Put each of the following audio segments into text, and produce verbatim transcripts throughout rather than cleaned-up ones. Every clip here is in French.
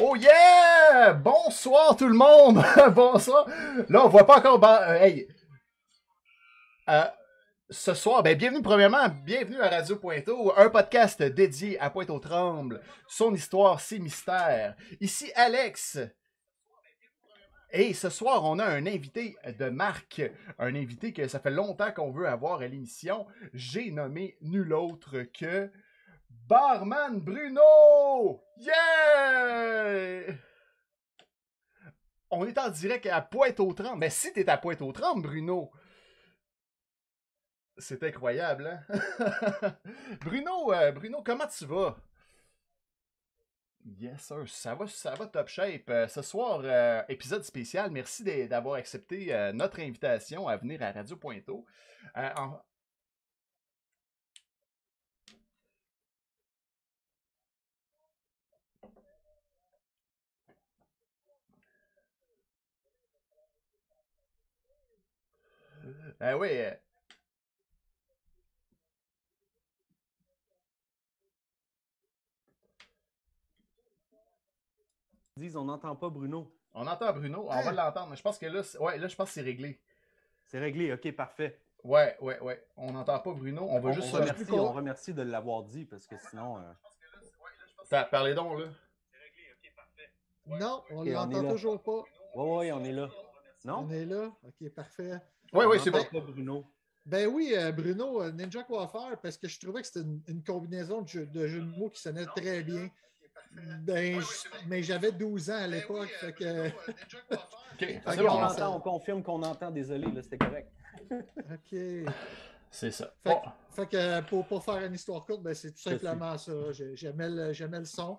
Oh yeah! Bonsoir tout le monde! Bonsoir! Là, on voit pas encore... Euh, hey! Euh, ce soir, ben, bienvenue premièrement, bienvenue à Radio Pointe-aux, un podcast dédié à Pointe-aux-Trembles, son histoire, ses mystères. Ici Alex. Et ce soir, on a un invité de marque, un invité que ça fait longtemps qu'on veut avoir à l'émission. J'ai nommé nul autre que... Barman Bruno! Yeah! On est en direct à Pointe-aux-Trembles. Mais si t'es à Pointe-aux-Trembles, Bruno! C'est incroyable, hein? Bruno, euh, Bruno, comment tu vas? Yes, sir. Ça va, ça va top shape. Euh, ce soir, euh, épisode spécial. Merci d'avoir accepté euh, notre invitation à venir à Radio Pointe-aux. Euh, en... Ah euh, oui. Euh... Disent on n'entend pas Bruno. On entend Bruno, on va l'entendre. Je pense que là, ouais, là je pense que c'est réglé. C'est réglé, ok, parfait. Ouais, ouais, ouais. On n'entend pas Bruno, on va on, juste. On remercie, on remercie de l'avoir dit parce que sinon. Euh... T'as parlé donc là. C'est réglé, ok, parfait. Ouais, non, on okay, l'entend toujours pas. Oui, oui, on est là. Non. On est là, ok, parfait. Oui, oui, c'est bon. Bruno. Ben oui, euh, Bruno, euh, Ninja Koffer, parce que je trouvais que c'était une, une combinaison de jeux de, jeu de mots qui sonnait non, très bien. Ben, ouais, je, ouais, mais j'avais douze ans à l'époque. Ben oui, euh, que... Ninja Koffer. Okay. Okay, on, on, entend, on confirme qu'on entend, désolé, là, c'était correct. OK. C'est ça. Fait, oh. fait que pour, pour faire une histoire courte, ben, c'est tout simplement ça. J'aimais le, j'aimais le son.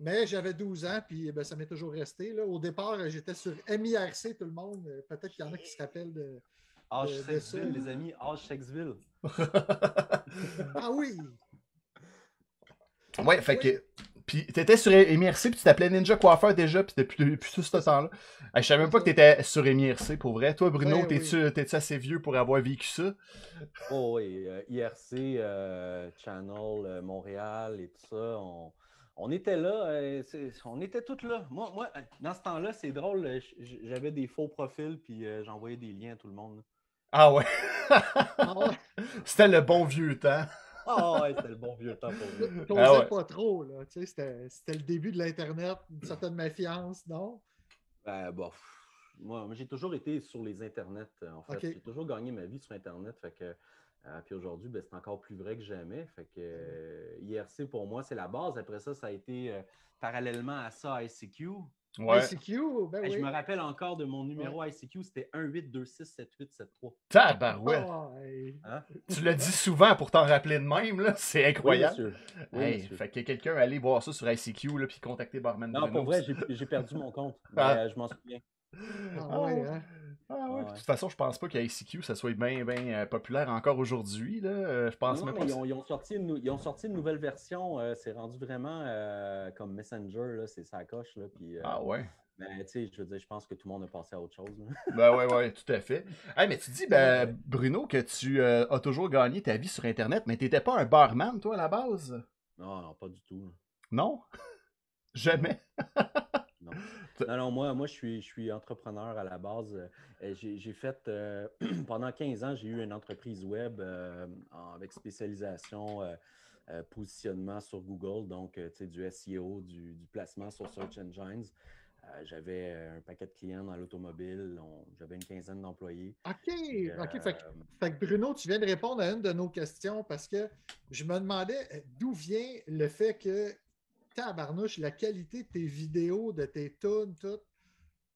Mais j'avais douze ans, puis ben, ça m'est toujours resté. Là. Au départ, j'étais sur M I R C, tout le monde. Peut-être qu'il y en a qui se rappellent de. H-Sexville, les amis, H-Sexville. Ah oui! Ouais, fait oui. que. Puis t'étais sur M I R C, puis tu t'appelais Ninja Koffer déjà, puis depuis, depuis tout ce temps-là. Je savais même pas que t'étais sur M I R C pour vrai. Toi, Bruno, ouais, t'es-tu oui. assez vieux pour avoir vécu ça? Oh oui, euh, I R C, euh, Channel, euh, Montréal et tout ça. On, on était là, euh, on était toutes là. Moi, moi dans ce temps-là, c'est drôle, j'avais des faux profils, puis euh, j'envoyais des liens à tout le monde. Là. Ah ouais! Ah ouais. C'était le bon vieux temps. Ah ouais, c'était le bon vieux temps pour nous. T'osais ah ouais. pas trop, là. Tu sais, c'était, c'était le début de l'Internet, une certaine méfiance, non? Ben, bon, moi, moi j'ai toujours été sur les Internets, en fait. Okay. J'ai toujours gagné ma vie sur Internet, fait que... Euh, puis aujourd'hui, ben, c'est encore plus vrai que jamais. Fait que euh, I R C, pour moi, c'est la base. Après ça, ça a été euh, parallèlement à ça, I C Q. Ouais. I C Q, ben, ben oui. Je me rappelle encore de mon numéro ouais. I C Q, c'était un huit deux six sept huit sept trois. Tabarouette! Oh, hey. Hein? Tu l'as dit souvent pour t'en rappeler de même, là. C'est incroyable. Oui, monsieur. Oui, hey, monsieur. Fait que quelqu'un allait voir ça sur I C Q, là, puis contacter Barman Bruno. Non, pour vrai, j'ai perdu mon compte. Mais, ah. euh, je m'en souviens. Ah, ah ouais, hein? Ah ouais. Ouais. De toute façon, je pense pas qu'I C Q, ça soit bien bien euh, populaire encore aujourd'hui. Euh, je pense non, même mais pas. Ils ont, ils, ont sorti une, ils ont sorti une nouvelle version. Euh, c'est rendu vraiment euh, comme Messenger, c'est ça coche. Là, puis, euh, ah ouais. Ben, tu sais, je veux dire, je pense que tout le monde a passé à autre chose. Là. Ben ouais, ouais, tout à fait. Hey, mais tu dis, ben, Bruno, que tu euh, as toujours gagné ta vie sur Internet, mais t'étais pas un barman, toi, à la base? Non, non, pas du tout. Non? Jamais? Non. non, non, moi, moi je, suis, je suis entrepreneur à la base. Euh, j'ai fait, euh, pendant quinze ans, j'ai eu une entreprise web euh, en, avec spécialisation euh, euh, positionnement sur Google, donc euh, tu sais, du S E O, du, du placement sur Search Engines. Euh, j'avais un paquet de clients dans l'automobile, j'avais une quinzaine d'employés. OK, euh, OK. Fait que, fait que Bruno, tu viens de répondre à une de nos questions parce que je me demandais d'où vient le fait que tabarnouche, la qualité de tes vidéos, de tes tunes, tout.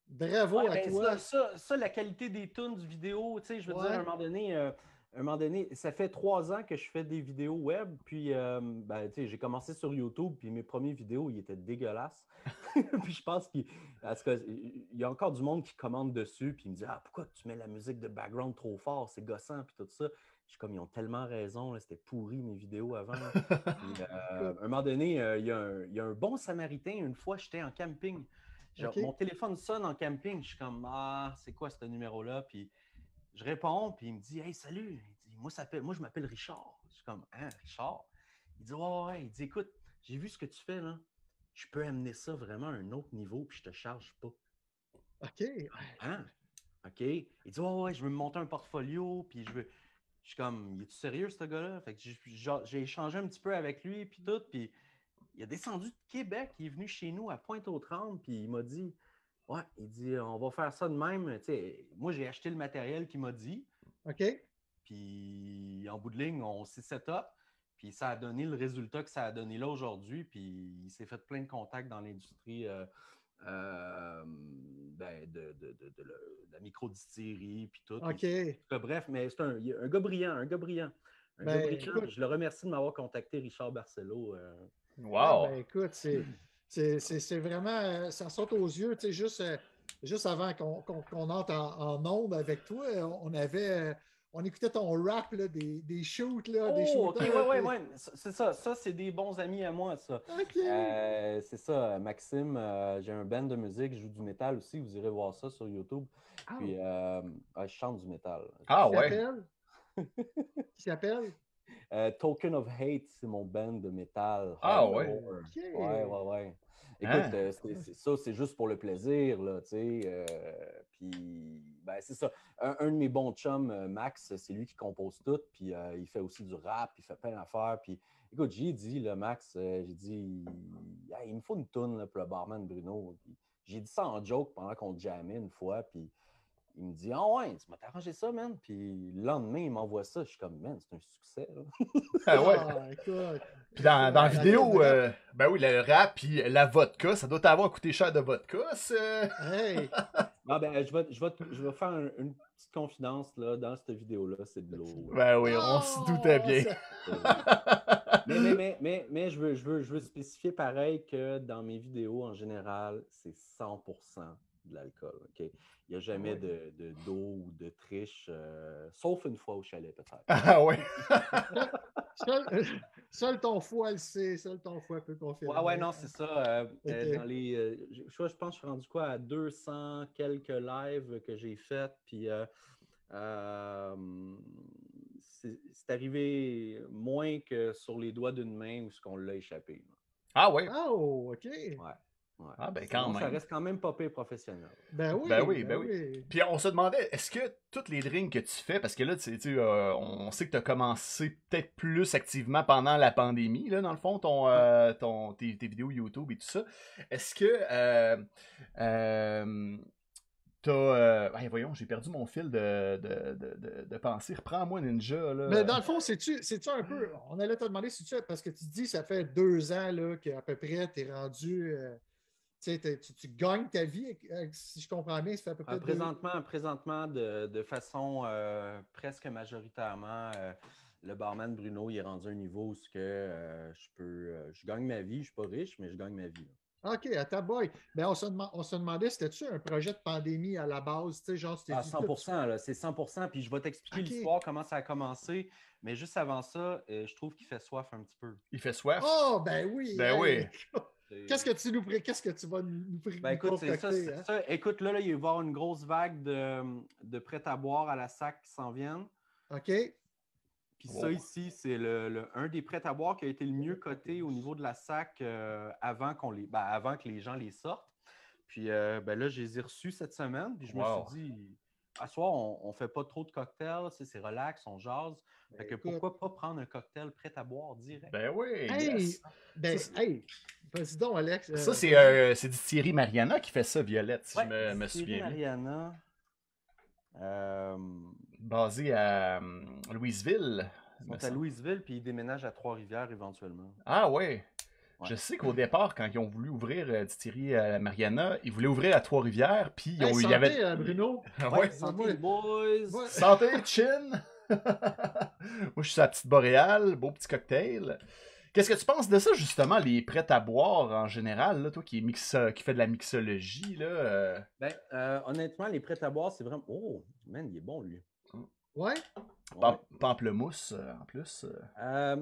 Bravo ouais, à ben, toi. Ça, ça, ça, la qualité des tunes, du vidéo, tu sais, je veux ouais. dire, à un moment donné, euh, un moment donné, ça fait trois ans que je fais des vidéos web, puis, euh, ben, tu sais, j'ai commencé sur YouTube, puis mes premières vidéos, ils étaient dégueulasses. Puis je pense qu'il y a encore du monde qui commente dessus, puis il me dit « Ah, pourquoi tu mets la musique de background trop fort? C'est gossant, puis tout ça. » Je suis comme, ils ont tellement raison, c'était pourri mes vidéos avant. Puis, euh, à un moment donné, euh, il, y a un, il y a un bon Samaritain, une fois, j'étais en camping. Genre, okay. Mon téléphone sonne en camping. Je suis comme, ah, c'est quoi ce numéro-là? Puis je réponds, puis il me dit, hey, salut. Il dit, moi, moi je m'appelle Richard. Je suis comme, hein, Richard? Il dit, ouais, ouais, ouais. Il dit, écoute, j'ai vu ce que tu fais, là. je peux amener ça vraiment à un autre niveau, puis je te charge pas. OK. Hein? OK. Il dit, oh, ouais, je veux me monter un portfolio, puis je veux... Je suis comme, il est-tu sérieux, ce gars-là? Fait que j'ai échangé un petit peu avec lui, puis tout, puis il a descendu de Québec, il est venu chez nous à Pointe-aux-Trembles, puis il m'a dit, ouais, il dit, on va faire ça de même. Tu sais, moi, j'ai acheté le matériel qu'il m'a dit. OK. Puis, en bout de ligne, on s'est set-up, puis ça a donné le résultat que ça a donné là aujourd'hui, puis il s'est fait plein de contacts dans l'industrie euh, euh, ben, de, de, de, de, de la microdistillerie, puis tout. OK. Et, bref, mais c'est un, un gars brillant, un gars brillant. Un ben, gars brillant. Écoute, je le remercie de m'avoir contacté, Richard Barcelo. Euh... Wow! Ben, ben, écoute, c'est, c'est, c'est, c'est vraiment, ça saute aux yeux, tu sais, juste, juste avant qu'on, qu'on, qu'on entre en, en onde avec toi, on avait... On écoutait ton rap, là, des, des shoots, là, oh, des shoots. Okay, ouais, ouais, ouais. C'est ça. Ça, c'est des bons amis à moi, ça. OK. Euh, c'est ça, Maxime. Euh, j'ai un band de musique, je joue du métal aussi. Vous irez voir ça sur YouTube. Ah, puis, euh, euh, je chante du métal. Ah, qui ouais. Qui s'appelle? euh, Token of Hate, c'est mon band de métal. Ah, ouais. OK. Ouais, ouais, ouais. Écoute, hein? euh, c'est, c'est, ça, c'est juste pour le plaisir, là, tu sais. Euh, puis. Ben, c'est ça. Un, un de mes bons chums, Max, c'est lui qui compose tout, puis euh, il fait aussi du rap, il fait plein d'affaires. Puis, écoute, j'ai dit, là, Max, euh, j'ai dit, hey, il me faut une toune là, pour le barman Bruno. Puis, j'ai dit ça en joke pendant qu'on jammait une fois, puis il me dit, ah oh, ouais, tu m'as arrangé ça, man. Puis le lendemain, il m'envoie ça. Je suis comme, man, c'est un succès, là. Ah ouais. Ah, écoute. Puis dans, dans la vidéo, euh, ben oui, le rap, puis la vodka, ça doit t'avoir coûté cher de vodka, c'est... Hey! Ah ben, je vais, je vais, je vais faire un, une petite confidence là, dans cette vidéo-là, c'est de l'eau. Ben oui, on oh, se doutait bien. mais, mais, mais, mais, mais je, veux, je, veux, je veux spécifier pareil que dans mes vidéos, en général, c'est cent pour cent de l'alcool. Okay? Il n'y a jamais ouais. de, de, d'eau ou de triche, euh, sauf une fois au chalet peut-être. Ah oui! Seul, seul ton foie le sait, seul ton foie peut confirmer. Ah ouais, non, c'est ça. Euh, okay. Dans les, euh, je, je pense que je suis rendu quoi à deux cents quelques lives que j'ai faites, puis euh, euh, c'est, c'est arrivé moins que sur les doigts d'une main où ce qu'on l'a échappé. Là. Ah ouais? Oh, OK. Ouais. Ouais. Ah ben quand sinon, même. Ça reste quand même pas pire professionnel. Ben oui, ben oui, ben, ben oui. oui. Puis on se demandait, est-ce que toutes les drinks que tu fais, parce que là, tu sais, euh, on sait que tu as commencé peut-être plus activement pendant la pandémie, là, dans le fond, ton, euh, ton, tes, tes vidéos YouTube et tout ça. Est-ce que euh, euh, t'as... Euh, hey, voyons, j'ai perdu mon fil de, de, de, de, de pensée. Reprends-moi Ninja, là. Mais dans le fond, c'est-tu, c'est-tu un peu... On allait te demander si tu... Parce que tu dis, ça fait deux ans là, qu'à peu près, t'es rendu... Euh, Tu, tu, tu gagnes ta vie, si je comprends bien, ça fait à peu près... Présentement, de... présentement de, de façon euh, presque majoritairement, euh, le barman Bruno, il est rendu à un niveau où ce que, euh, je, peux, euh, je gagne ma vie. Je ne suis pas riche, mais je gagne ma vie. Là. OK, à ta boy. Mais on se, demand, on se demandait, c'était-tu un projet de pandémie à la base? Genre, ah, cent pour cent, là, c'est cent pour cent. Puis je vais t'expliquer okay. l'histoire, comment ça a commencé. Mais juste avant ça, euh, je trouve qu'il fait soif un petit peu. Il fait soif? Oh, ben oui! Ben oui! Qu'est-ce que tu nous pré... Qu'est-ce que tu vas nous présenter? Ben écoute, c'est ça, c'est hein? ça. Écoute, là, là, il va y avoir une grosse vague de, de prêt-à-boire à la S A C qui s'en viennent. OK. Puis wow. ça, ici, c'est le, le, un des prêts-à-boire qui a été le mieux coté au niveau de la S A C euh, avant, qu'on les, ben, avant que les gens les sortent. Puis euh, ben là, je les ai reçus cette semaine. Puis je wow. me suis dit, à soir, on ne fait pas trop de cocktails. C'est, c'est relax, on jase. Fait ben, que écoute, pourquoi pas prendre un cocktail prêt à boire direct? Ben oui! Hey! Yes. Ben, ça, hey! Vas-y donc, Alex! Euh... Ça, c'est, euh, c'est du Thierry Mariana qui fait ça, Violette, si ouais, je me, me souviens. Thierry Mariana... Euh... Basé à euh, Louisville. Ils sont à Louisville, puis ils déménagent à Trois-Rivières éventuellement. Ah ouais! Ouais. Je sais qu'au départ, quand ils ont voulu ouvrir euh, Thierry euh, Mariana, ils voulaient ouvrir à Trois-Rivières, puis ils hey, ont... Santé, il y avait... euh, Bruno! Ouais, ouais, santé, les boys! Ouais. Santé, chin! Moi, je suis à Petite Boréale, beau petit cocktail. Qu'est-ce que tu penses de ça, justement, les prêts-à-boire en général, là, toi qui, mixe, qui fais de la mixologie? Là, euh... Ben, euh, honnêtement, les prêts-à-boire, c'est vraiment... Oh, man, il est bon, lui. Ouais? Pam- ouais. Pamplemousse, euh, en plus. Euh... Euh,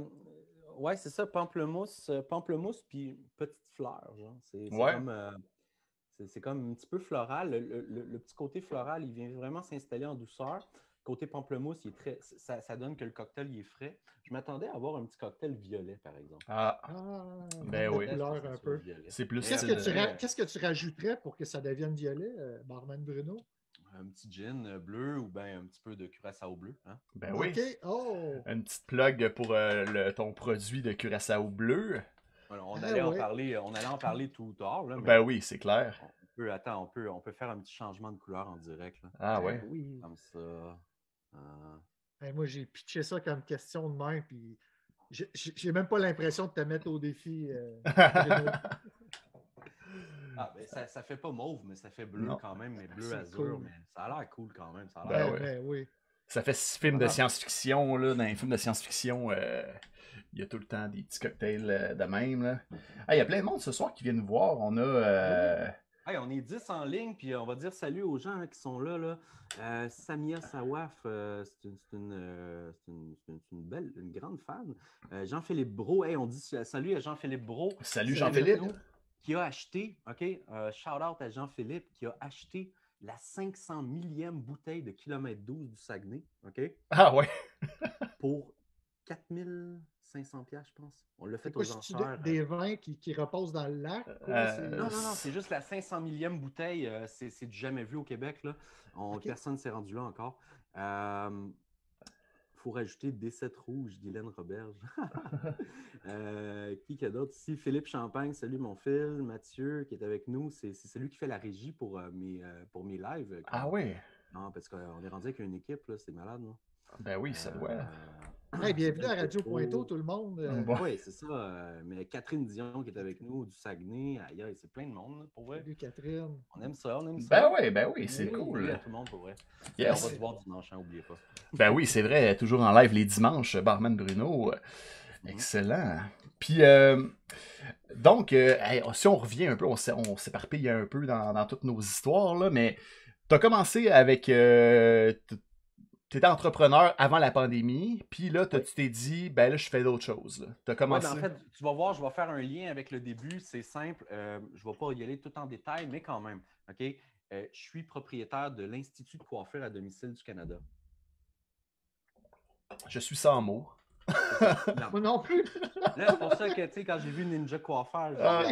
ouais, c'est ça, pamplemousse, euh, pamplemousse puis petite fleur, genre. C'est, c'est ouais. comme... Euh... C'est, c'est comme un petit peu floral. Le, le, le petit côté floral, il vient vraiment s'installer en douceur. Côté pamplemousse, il est très, ça, ça donne que le cocktail il est frais. Je m'attendais à avoir un petit cocktail violet, par exemple. Ah, ah ben oui. Un peu. C'est plus qu'est-ce, que tu ra- qu'est-ce que tu rajouterais pour que ça devienne violet, euh, Barman Bruno? Un petit gin bleu ou bien un petit peu de curaçao bleu. Hein? Ben oui. Okay. Oh. Une petite plug pour euh, le, ton produit de curaçao bleu. Alors, on, allait ah, en ouais. parler, on allait en parler tout tard. Là, mais ben oui, c'est clair. On peut, attends, on peut, on peut faire un petit changement de couleur en direct. Là. Ah ouais. Oui. Comme ça. Euh... Ben, moi, j'ai pitché ça comme question de main. Puis j'ai, j'ai même pas l'impression de te mettre au défi. Euh... Ah, ben, ça, ça fait pas mauve, mais ça fait bleu non. quand même, mais bleu c'est azur. Cool. Mais ça a l'air cool quand même. Ça, a l'air ben, cool. ben, oui. Ça fait six films ah. de science-fiction. Là, dans les films de science-fiction, euh, il y a tout le temps des petits cocktails euh, de même. Là. Ah, il y a plein de monde ce soir qui viennent nous voir. On a. Euh... Hey, on est dix en ligne, puis on va dire salut aux gens hein, qui sont là. là. Euh, Samia Sawaf, euh, c'est, une, c'est, une, euh, c'est, une, c'est une, une belle, une grande fan. Euh, Jean-Philippe Brault, hey, on dit salut à Jean-Philippe Brault. Salut Jean-Philippe. Qui a acheté, OK, euh, shout-out à Jean-Philippe, qui a acheté la cinq cents millième bouteille de Kilomètre douze du Saguenay, OK? Ah ouais! Pour quatre mille cinq cents dollars, je pense. On l'a fait c'est aux quoi, enchères. Des euh... vins qui, qui reposent dans le lac? Euh... Non, non, non, c'est juste la cinq cents millième bouteille. Euh, c'est, c'est du jamais vu au Québec, là. On, okay. Personne ne s'est rendu là encore. Euh... Pour ajouter des sept rouges, Guylaine Roberge. euh, qui qu'il y a d'autres ici? Philippe Champagne, salut mon Phil. Mathieu qui est avec nous, c'est, c'est celui qui fait la régie pour, euh, mes, euh, pour mes lives. Quand... Ah oui? Non, parce qu'on est rendu avec une équipe, là, c'est malade, non? Ben oui, ça doit. Euh, euh... hey, bienvenue à Radio Pointe-aux, tout le monde. Euh... Bon. Oui, c'est ça. Euh, mais Catherine Dion qui est avec nous, du Saguenay, ailleurs, c'est plein de monde, là, pour vrai. Salut Catherine. On aime ça, on aime ça. Ben oui, ben oui, c'est oui, cool. Tout le monde, pour vrai. Yes. On va se voir dimanche, hein, n'oubliez pas. Ben oui, c'est vrai, toujours en live les dimanches, Barman Bruno. Excellent. Puis, euh, donc, euh, hey, si on revient un peu, on, on s'éparpille un peu dans, dans toutes nos histoires, là, mais t'as commencé avec... Euh, t- T'étais entrepreneur avant la pandémie, puis là, tu t'es dit, ben là, je fais d'autres choses. T'as commencé... Ouais, ben en fait, tu vas voir, je vais faire un lien avec le début, c'est simple. Euh, je ne vais pas y aller tout en détail, mais quand même, OK? Euh, je suis propriétaire de l'Institut de coiffure à domicile du Canada. Je suis sans mots. Non. Moi non plus. Là, c'est pour ça que, tu sais, quand j'ai vu Ninja Koffer, j'ai ah.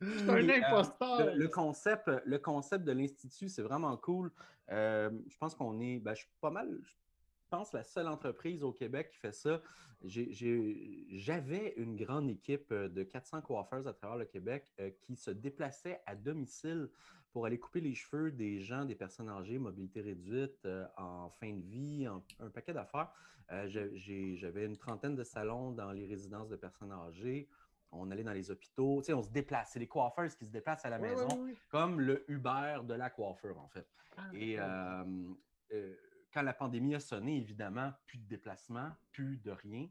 C'est un Et, imposteur. Euh, le, le, concept, le concept de l'Institut, c'est vraiment cool. Euh, je pense qu'on est, ben, je suis pas mal, je pense, la seule entreprise au Québec qui fait ça. J'ai, j'ai, j'avais une grande équipe de quatre cents coiffeurs à travers le Québec euh, qui se déplaçaient à domicile pour aller couper les cheveux des gens, des personnes âgées, mobilité réduite, euh, en fin de vie, en, un paquet d'affaires. Euh, j'ai, j'avais une trentaine de salons dans les résidences de personnes âgées. On allait dans les hôpitaux, tu sais, on se déplace. C'est les coiffeurs qui se déplacent à la oui, maison, oui, oui. comme le Uber de la coiffeur, en fait. Ah, Et euh, euh, quand la pandémie a sonné, évidemment, plus de déplacement, plus de rien.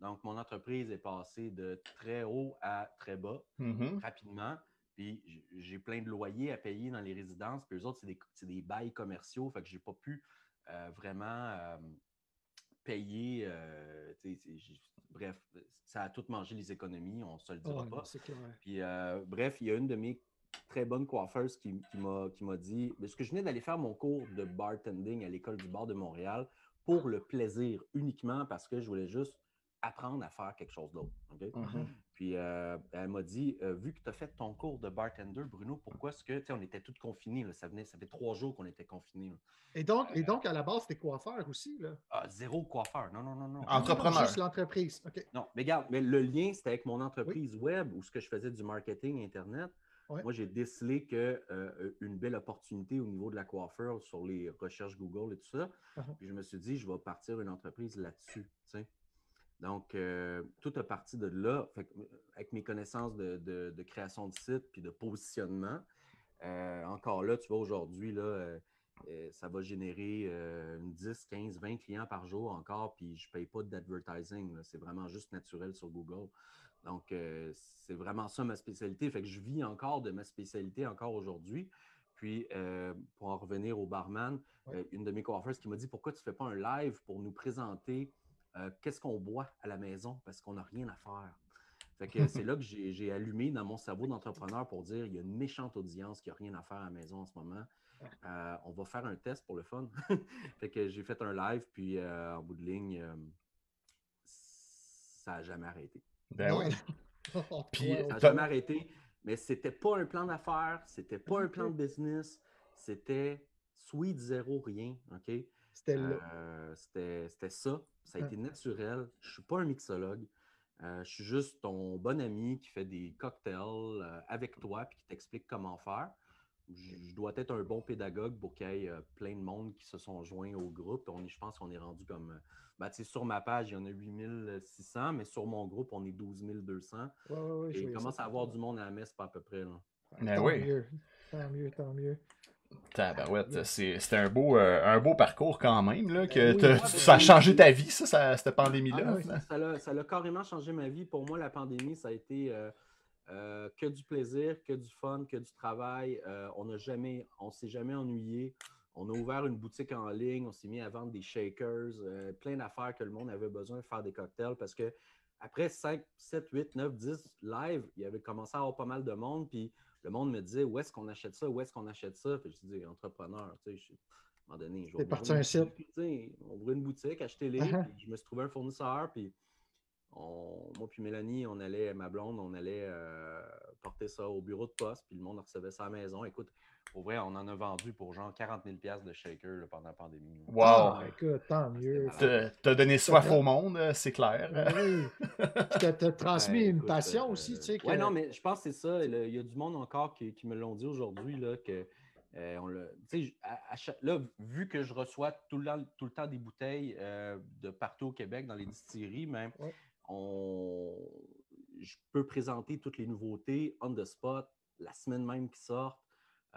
Donc, mon entreprise est passée de très haut à très bas, mm-hmm. rapidement. Puis, j'ai plein de loyers à payer dans les résidences. Puis, eux autres, c'est des, c'est des bails commerciaux. Fait que j'ai pas pu euh, vraiment euh, payer, euh, tu sais, bref, ça a tout mangé les économies, on ne se le dira oh, pas. Non, c'est clair. Puis, euh, bref, il y a une de mes très bonnes coiffeuses qui, qui, m'a, qui m'a dit, parce que je venais d'aller faire mon cours de bartending à l'École du bar de Montréal pour le plaisir uniquement parce que je voulais juste apprendre à faire quelque chose d'autre. Okay? Mm-hmm. Puis, euh, elle m'a dit, euh, vu que tu as fait ton cours de bartender, Bruno, pourquoi est-ce que, tu sais, on était tous confinés, là, ça venait, ça fait trois jours qu'on était confinés. Là. Et donc, euh, et donc, à la base, c'était coiffeur aussi, là? Ah, zéro coiffeur, non, non, non, non. Entrepreneur. Juste l'entreprise, OK. Non, mais regarde, mais le lien, c'était avec mon entreprise oui. web, où ce que je faisais du marketing Internet. Ouais. Moi, j'ai décelé que, euh, une belle opportunité au niveau de la coiffeur sur les recherches Google et tout ça. Uh-huh. Puis, je me suis dit, je vais partir une entreprise là-dessus, tu sais. Donc, euh, tout a parti de là, fait, avec mes connaissances de, de, de création de site puis de positionnement. Euh, encore là, tu vois, aujourd'hui, là, euh, euh, ça va générer euh, dix, quinze, vingt clients par jour encore, puis je ne paye pas d'advertising. Là, c'est vraiment juste naturel sur Google. Donc, euh, c'est vraiment ça ma spécialité. Fait que je vis encore de ma spécialité encore aujourd'hui. Puis, euh, pour en revenir au barman, ouais. euh, une de mes coiffeuses qui m'a dit « Pourquoi tu ne fais pas un live pour nous présenter » Euh, qu'est-ce qu'on boit à la maison parce qu'on n'a rien à faire. Fait que c'est là que j'ai, j'ai allumé dans mon cerveau d'entrepreneur pour dire il y a une méchante audience qui n'a rien à faire à la maison en ce moment. Euh, on va faire un test pour le fun. Fait que j'ai fait un live, puis euh, en bout de ligne, euh, ça n'a jamais arrêté. Ben oui. Puis, ça n'a jamais arrêté, mais c'était pas un plan d'affaires, c'était pas un plan de business, c'était sweet zéro rien, OK? C'était là. Euh, c'était, c'était ça, ça a été naturel. Je suis pas un mixologue, euh, je suis juste ton bon ami qui fait des cocktails avec toi puis qui t'explique comment faire. Je dois être un bon pédagogue pour qu'il y ait plein de monde qui se sont joints au groupe. On est, je pense qu'on est rendu comme... Ben, sur ma page, il y en a huit mille six cents, mais sur mon groupe, on est douze mille deux cents. Ouais, ouais, ouais, et il commence à avoir du monde à la messe, pas à peu près. Là. Ben tant oui. mieux, tant mieux, tant mieux. Tabarouette, c'est, c'était un beau, euh, un beau parcours quand même, là, que oui, ouais, ça a changé ta vie, ça, ça cette pandémie-là. Ah, oui, ça, ça, l'a, ça l'a carrément changé ma vie. Pour moi, la pandémie, ça a été... Euh, Euh, que du plaisir, que du fun, que du travail. Euh, on n'a jamais, on s'est jamais ennuyé. On a ouvert une boutique en ligne, on s'est mis à vendre des shakers, euh, plein d'affaires que le monde avait besoin de faire des cocktails parce que après cinq, sept, huit, neuf, dix live, il y avait commencé à avoir pas mal de monde. Puis le monde me disait où est-ce qu'on achète ça, où est-ce qu'on achète ça. Puis je dis entrepreneur, tu sais, je, à un moment donné, je vais ouvrir une boutique, on ouvre une boutique, achetez-les. Uh-huh. Puis je me suis trouvé un fournisseur. Puis On, moi puis Mélanie, on allait, ma blonde, on allait euh, porter ça au bureau de poste, puis le monde recevait ça à la maison. Écoute, au vrai, on en a vendu pour genre quarante mille dollars de shaker là, pendant la pandémie. Wow! Ah, écoute, tant mieux! T'as, t'as donné soif au monde, c'est clair. Oui! T'as, t'as transmis ouais, écoute, une passion euh, aussi, tu sais. Que... Oui, non, mais je pense que c'est ça. Il y a du monde encore qui, qui me l'ont dit aujourd'hui, là, que... Euh, on le, à, à chaque, là, vu que je reçois tout le, temps, tout le temps des bouteilles euh, de partout au Québec, dans les distilleries même, ouais. On, je peux présenter toutes les nouveautés on the spot, la semaine même qui sortent.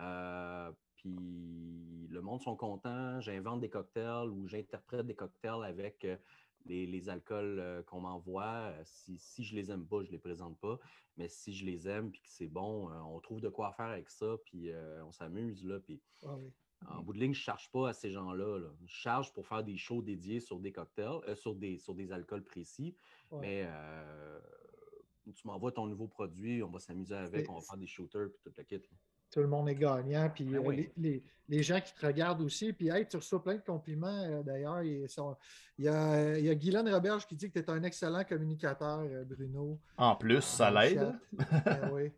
Euh, puis le monde sont contents, j'invente des cocktails ou j'interprète des cocktails avec euh, les, les alcools euh, qu'on m'envoie. Si, si je les aime pas, je les présente pas. Mais si je les aime puis que c'est bon, euh, on trouve de quoi faire avec ça puis euh, on s'amuse là. Puis ah oui. En bout de ligne, je ne charge pas à ces gens-là. Là. Je charge pour faire des shows dédiés sur des cocktails, euh, sur, des, sur des alcools précis. Ouais. Mais euh, tu m'envoies ton nouveau produit, on va s'amuser avec, on va faire des shooters puis tout le kit. Là. Tout le monde est gagnant. Puis ah, euh, oui. les, les, les gens qui te regardent aussi. Puis hey, tu reçois plein de compliments. Euh, d'ailleurs, ils sont... il, y a, il y a Guylaine Roberge qui dit que tu es un excellent communicateur, euh, Bruno. En plus, euh, ça l'aide. Ben, oui.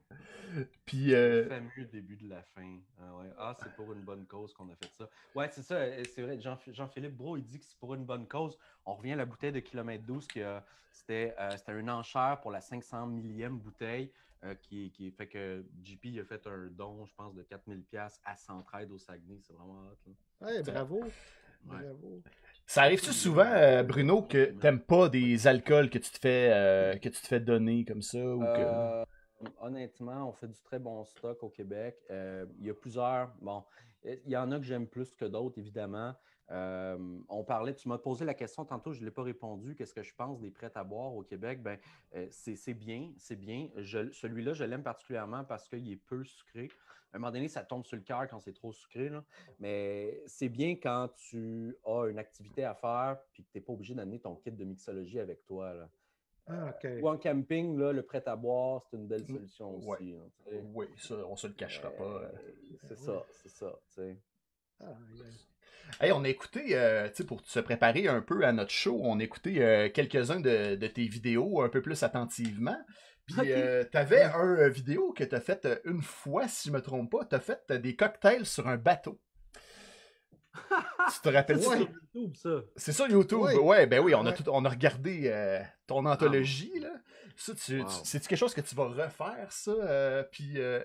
Puis, euh... le fameux début de la fin. Ah, ouais. Ah, c'est pour une bonne cause qu'on a fait ça. Oui, c'est ça, c'est vrai. Jean- Jean-Philippe Brault, il dit que c'est pour une bonne cause. On revient à la bouteille de Kilomètre douze, qui, euh, c'était, euh, c'était une enchère pour la cinq cents millième bouteille, euh, qui, qui fait que J P il a fait un don, je pense, de quatre mille dollars à Centraide au Saguenay. C'est vraiment hot. Hey, bravo. Ouais. Bravo. Ça arrive-tu souvent, euh, Bruno, que tu n'aimes pas des alcools que tu te fais, euh, que tu te fais donner comme ça? Ou que... euh... Honnêtement, on fait du très bon stock au Québec. Euh, il y a plusieurs... Bon, il y en a que j'aime plus que d'autres, évidemment. Euh, on parlait... Tu m'as posé la question tantôt, je ne l'ai pas répondu. Qu'est-ce que je pense des prêts à boire au Québec? Bien, euh, c'est, c'est bien, c'est bien. Je, celui-là, je l'aime particulièrement parce qu'il est peu sucré. À un moment donné, ça tombe sur le cœur quand c'est trop sucré, là. Mais c'est bien quand tu as une activité à faire puis que tu n'es pas obligé d'amener ton kit de mixologie avec toi, là. Ah, okay. Ou en camping, là, le prêt-à-boire, c'est une belle solution aussi. Ouais. Hein, oui, ça, on ne se le cachera euh, pas. C'est ouais. ça, c'est ça. Ah, yeah. Hey, on a écouté, euh, pour se préparer un peu à notre show, on a écouté euh, quelques-uns de, de tes vidéos un peu plus attentivement. Puis okay. euh, tu avais ouais. un vidéo que tu as fait une fois, si je ne me trompe pas, tu as fait des cocktails sur un bateau. Tu te rappelles ça? C'est sur YouTube, ça. C'est sur YouTube, oui. Ouais, ben oui, on a, tout, on a regardé euh, ton anthologie, ah. là. Ça, tu, wow. tu, c'est-tu quelque chose que tu vas refaire, ça? Euh, puis, euh,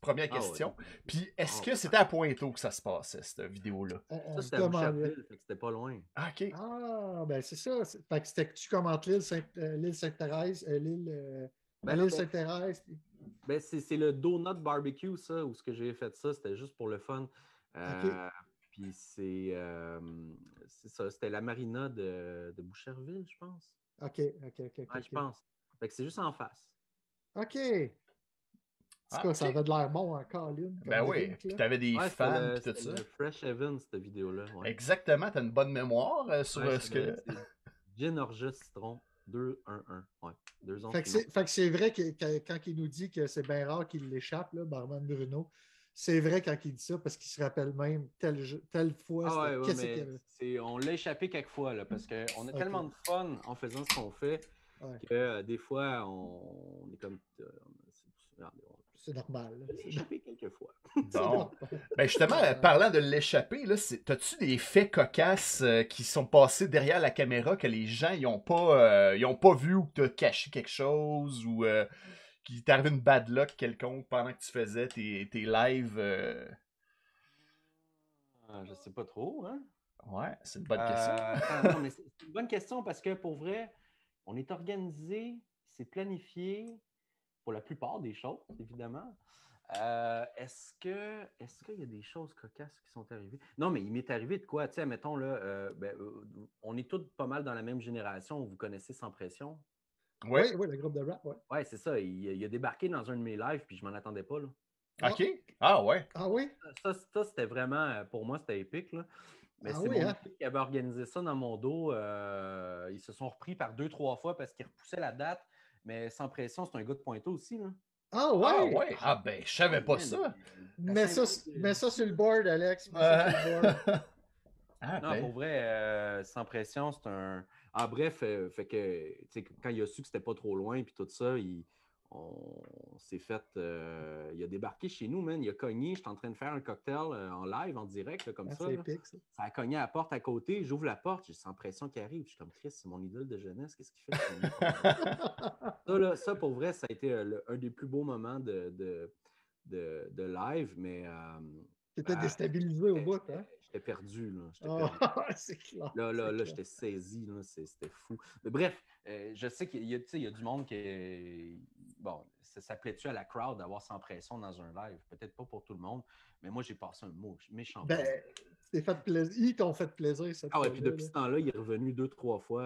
première question. Ah, ouais. Puis, est-ce que c'était à Pointe-aux que ça se passait, cette vidéo-là? Ça, c'était à Boucherville, fait que c'était pas loin. Ah, OK. Ah, ben c'est ça. C'est... Fait que c'était que tu commentes l'île Sainte-Thérèse, euh, l'île... Euh... Ben, L'île Sainte-Thérèse. Ben, c'est, c'est le Donut Barbecue, ça, où ce que j'ai fait ça, c'était juste pour le fun. Euh... Okay. Puis c'est, euh, c'est ça, c'était la marina de, de Boucherville, je pense. OK, OK, OK. Ouais, okay. Je pense. Fait que c'est juste en face. OK. En tout cas, ça avait de l'air bon encore, Lune. Ben oui, puis t'avais des ouais, fans, le, tout ça. Le Fresh Heaven, cette vidéo-là. Ouais. Exactement, t'as une bonne mémoire euh, sur ouais, ce que... Gin, orge, citron, deux un un. Ouais, deux ans. Fait que c'est, fait que c'est vrai que quand il nous dit que c'est bien rare qu'il l'échappe, là, Barman Bruno... c'est vrai quand il dit ça, parce qu'il se rappelle même telle, telle fois. Ah ouais, ouais, qu'est-ce qu'il y avait? C'est, on l'a échappé quelques fois, là, parce qu'on a okay. tellement de fun en faisant ce qu'on fait ouais. que euh, des fois, on, on est comme... Euh, c'est, on, c'est normal. On l'a échappé quelques fois. Bon. Ben justement, euh, parlant de l'échapper, là, c'est, t'as-tu des faits cocasses euh, qui sont passés derrière la caméra que les gens n'ont pas, euh, pas vu ou que t'as caché quelque chose ou... Euh... Qu'il t'est arrivé une bad luck quelconque pendant que tu faisais tes, tes lives? Euh... Je sais pas trop, hein? Ouais, c'est une bonne euh... question. Attends, non, mais c'est une bonne question parce que, pour vrai, on est organisé, c'est planifié pour la plupart des choses, évidemment. Euh, est-ce que est-ce qu'il y a des choses cocasses qui sont arrivées? Non, mais il m'est arrivé de quoi? Tu sais, mettons, là, euh, ben, euh, on est tous pas mal dans la même génération, vous connaissez Sans Pression. Oui, oui, ouais, le groupe de rap, oui. Oui, c'est ça. Il, il a débarqué dans un de mes lives, puis je m'en attendais pas, là. OK. Ah, ouais. Ah, oui? Ça, ça c'était vraiment, pour moi, c'était épique, là. Mais ah, c'est oui, mon hein? qui avait organisé ça dans mon dos. Euh, ils se sont repris par deux, trois fois parce qu'ils repoussaient la date. Mais Sans Pression, c'est un gars de Pointe-aux aussi, là. Ah, ouais. Ah, ouais. Ah, ben, je savais pas ouais, ça. Mets ça, mets ça sur le board, Alex. Mets euh... ça sur le board. Ah, non, ben. Pour vrai, euh, Sans Pression, c'est un... Ah bref, euh, fait que quand il a su que c'était pas trop loin puis tout ça, il, on, on s'est fait. Euh, il a débarqué chez nous, man. Il a cogné. J'étais en train de faire un cocktail euh, en live, en direct, là, comme ah, ça, c'est là. Épique, ça. Ça a cogné à la porte à côté. J'ouvre la porte, j'ai Sans Pression qu'il arrive. Je suis comme Chris, c'est mon idole de jeunesse. Qu'est-ce qu'il fait? ça, là, ça, pour vrai, ça a été euh, le, un des plus beaux moments de, de, de, de live, mais. Euh, T'étais bah, déstabilisé au bout, hein? J'étais perdu, là. J'étais oh, perdu. C'est clair. Là, là, là, j'étais saisi, là. C'est, c'était fou. Mais bref, euh, je sais qu'il y a, il y a du monde qui... Est... Bon, ça, ça plaît-tu à la crowd d'avoir Sans Pression dans un live? Peut-être pas pour tout le monde, mais moi, j'ai passé un mot méchant. Ben, t'es fait plaisir. Ils t'ont fait plaisir, ça. Ah ouais, puis depuis là. Ce temps-là, il est revenu deux, trois fois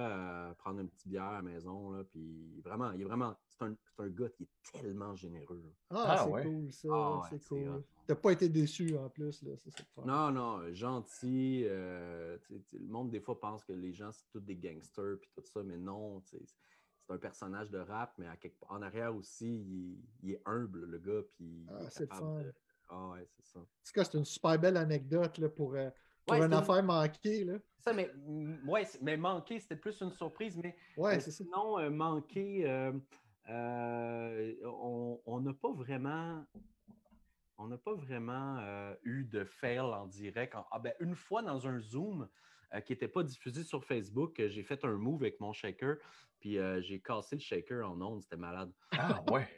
à prendre une petite bière à la maison, là. Puis vraiment, il est vraiment... C'est un, c'est un gars qui est tellement généreux. Ah, ah c'est ouais. cool, ça. Ah, c'est ouais, cool. C'est t'as pas été déçu, en plus, là. C'est ça. Non, non, gentil. Euh, t'sais, t'sais, le monde, des fois, pense que les gens, c'est tous des gangsters, puis tout ça, mais non, t'sais, c'est un personnage de rap, mais à quelque... en arrière aussi, il, il est humble, le gars, puis ah, c'est capable de... Ah, ouais, c'est ça. En tout cas, c'est une super belle anecdote, là, pour... Euh... Pour ouais, une affaire une... manquée, là. Ça, mais, ouais, mais manqué, c'était plus une surprise, mais ouais, euh, c'est sinon, euh, manqué, euh, euh, on n'a pas vraiment, on n'a pas vraiment euh, eu de fail en direct. Ah, ben, une fois dans un Zoom euh, qui n'était pas diffusé sur Facebook, euh, j'ai fait un move avec mon shaker, puis euh, j'ai cassé le shaker en ondes, c'était malade. Ah ouais!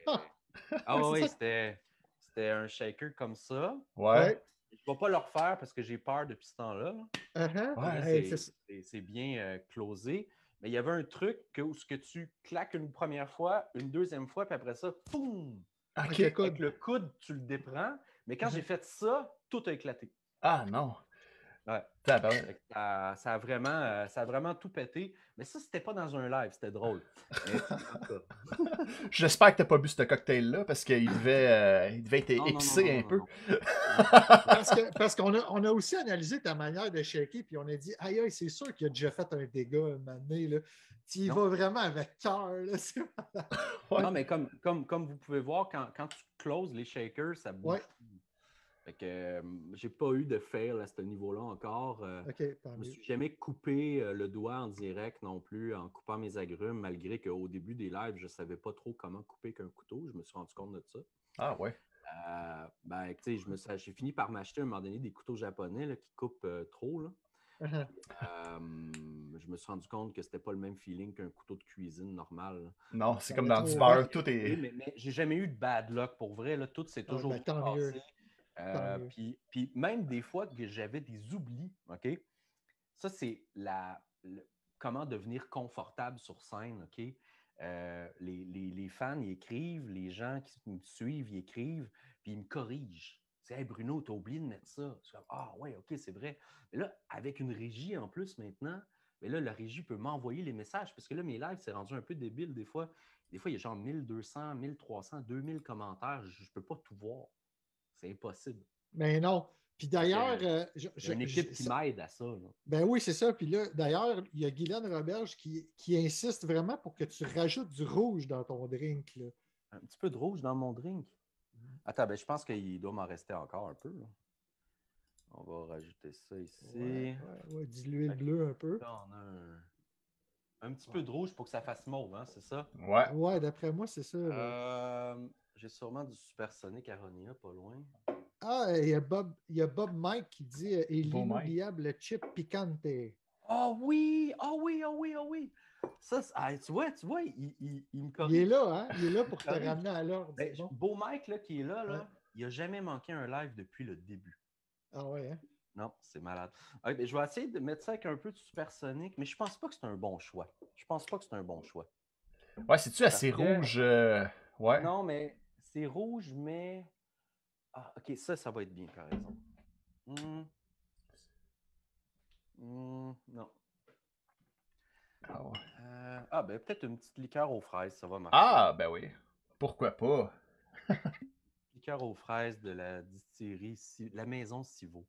Ah ouais, c'était, c'était un shaker comme ça. Ouais. Donc, je ne vais pas le refaire parce que j'ai peur depuis ce temps-là. Uh-huh. Ouais, c'est, hey, c'est... C'est, c'est bien euh, closé. Mais il y avait un truc que, où ce que tu claques une première fois, une deuxième fois, puis après ça, poum! Okay. Avec, avec le coude, tu le déprends. Mais quand mm-hmm. j'ai fait ça, tout a éclaté. Ah non! Ouais. Ça, ça, ça, a vraiment, euh, ça a vraiment tout pété. Mais ça, c'était pas dans un live, c'était drôle. Mais, j'espère que t'as pas bu ce cocktail-là parce qu'il devait, euh, il devait être non, épicé non, non, un non, peu. Non, non. parce, que, parce qu'on a, on a aussi analysé ta manière de shaker, puis on a dit aïe, aïe, c'est sûr qu'il a déjà fait un dégât une année. Tu y vas vraiment avec cœur. Ouais. Non, mais comme, comme, comme vous pouvez voir, quand, quand tu closes les shakers, ça bouge. Ouais. Fait que euh, j'ai pas eu de fail à ce niveau-là encore. Euh, okay, je me suis jamais coupé euh, le doigt en direct non plus en coupant mes agrumes, malgré qu'au début des lives, je savais pas trop comment couper qu'un couteau. Je me suis rendu compte de ça. Ah ouais. Euh, ben, tu sais, je me suis, j'ai fini par m'acheter à un moment donné des couteaux japonais là, qui coupent euh, trop. Là. Uh-huh. euh, je me suis rendu compte que c'était pas le même feeling qu'un couteau de cuisine normal. Là. Non, c'est ça comme dans du beurre. Tout est. Mais, mais j'ai jamais eu de bad luck pour vrai. Là. Tout s'est toujours passé. Ah, ben, Euh, puis, puis même des fois que j'avais des oublis, OK? Ça, c'est la, le, comment devenir confortable sur scène, OK? Euh, les, les, les fans, ils écrivent, les gens qui me suivent, ils écrivent, puis ils me corrigent. C'est « Hey, Bruno, t'as oublié de mettre ça. » Je suis comme « Ah, ouais, OK, c'est vrai. » Mais là, avec une régie en plus maintenant, mais là, la régie peut m'envoyer les messages parce que là, mes lives, c'est rendu un peu débile des fois. Des fois, il y a genre mille deux cents, mille trois cents, deux mille commentaires. Je ne peux pas tout voir. C'est impossible. Mais non. Puis d'ailleurs... Euh, je, il y a une équipe je, qui ça, m'aide à ça. Là. Ben oui, c'est ça. Puis là, d'ailleurs, il y a Guylaine Roberge qui, qui insiste vraiment pour que tu rajoutes du rouge dans ton drink. Là. Un petit peu de rouge dans mon drink? Attends, ben, je pense qu'il doit m'en rester encore un peu. Là. On va rajouter ça ici. Ouais, ouais, ouais, diluer le bleu un peu. Là, on a un... un petit ouais. peu de rouge pour que ça fasse mauve, hein, c'est ça? Ouais. Ouais, d'après moi, c'est ça. Euh, ouais. J'ai sûrement du supersonique à Ronia, pas loin. Ah, il y a Bob, il y a Bob Mike qui dit « Et l'inoubliable chip picante ». Ah oui! Ah oui! Ah oui! Ah oui! Ça, ah, tu vois, tu vois, il, il, il me corrige. Il est là, hein? Il est là pour te ramener à l'ordre. Ben, Beau Mike, là, qui est là, là, ouais. il n'a jamais manqué un live depuis le début. Ah ouais, hein? Non, c'est malade. Ah, ben, je vais essayer de mettre ça avec un peu de supersonique, mais je pense pas que c'est un bon choix. Je pense pas que c'est un bon choix. Ouais, c'est-tu assez que... rouge? Euh... Ouais. Non, mais c'est rouge, mais... Ah, OK, ça, ça va être bien, par exemple. Mm. Mm, non. Ah, ouais. euh, ah, ben peut-être une petite liqueur aux fraises, ça va marcher. Ah, ben oui. Pourquoi pas? Liqueur aux fraises de la distillerie, la Maison Sivo.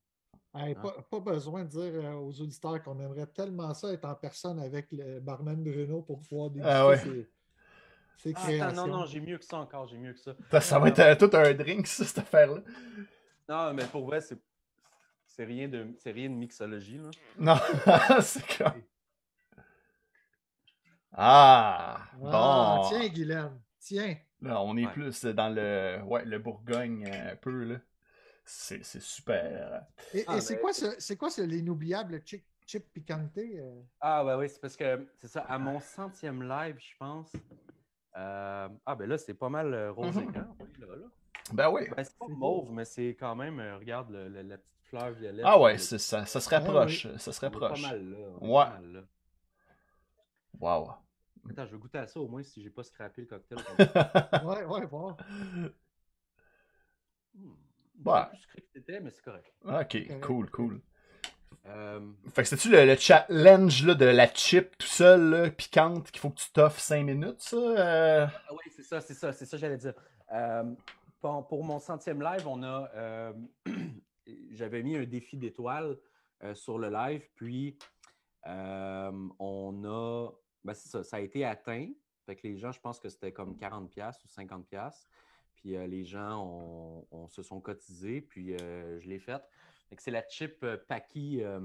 Hey, hein? pas, pas besoin de dire aux auditeurs qu'on aimerait tellement ça être en personne avec le barman Bruno pour pouvoir déguster ah, ouais. ses, ses ah, créations. Attends, non, non, j'ai mieux que ça encore, j'ai mieux que ça. Ça, ça va être euh, tout un drink, ça, cette affaire-là. Non, mais pour vrai, c'est... C'est rien de, c'est rien de mixologie, là. Non, c'est clair. Ah, bon. Ah, tiens, Guylaine, tiens. Là, on est ouais. plus dans le, ouais, le Bourgogne un peu, là. C'est, c'est super. Et, ah, et c'est, mais... quoi ce, c'est quoi ce l'inoubliable chip, chip picante? Euh... Ah, ouais, oui, c'est parce que, c'est ça, à mon centième live, je pense. Euh, ah, ben là, c'est pas mal rosé, mm-hmm. hein? Oui, là, là. Ben oui. Ben, c'est pas mauve, mais c'est quand même, euh, regarde, le, le, la petite fleur violette. Ah ouais, c'est ça, ça se rapproche. Ouais, ouais. Ça se rapproche. Pas mal là. Ouais. Pas mal, là. Wow. Attends, je vais goûter à ça au moins si j'ai pas scrappé le cocktail. ouais, ouais, bon. Hmm. Bah. Je sais plus sucré que c'était, mais c'est correct. Ok, cool, cool. Euh... Fait que c'est-tu le, le challenge là, de la chip tout seul, là, piquante, qu'il faut que tu t'offres cinq minutes, ça? Euh... Ah oui, c'est ça, c'est ça, c'est ça que j'allais dire. Euh... Pour mon centième live, on a, euh, j'avais mis un défi d'étoiles euh, sur le live, puis euh, on a, ben c'est ça, ça a été atteint. Fait que les gens, je pense que c'était comme quarante dollars ou cinquante dollars. Puis euh, les gens on, on se sont cotisés, puis euh, je l'ai faite. Fait que c'est la chip euh, Paki, euh,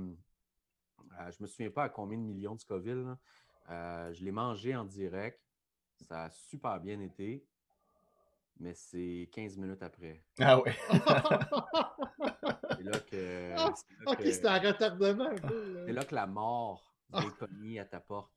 euh, je me souviens pas à combien de millions de Scoville. Là. Euh, je l'ai mangé en direct, ça a super bien été. Mais c'est quinze minutes après. Ah oui! C'est là que... Ah, c'est là OK, que, c'est un retardement un peu. Là. C'est là que la mort ah. est cognée à ta porte.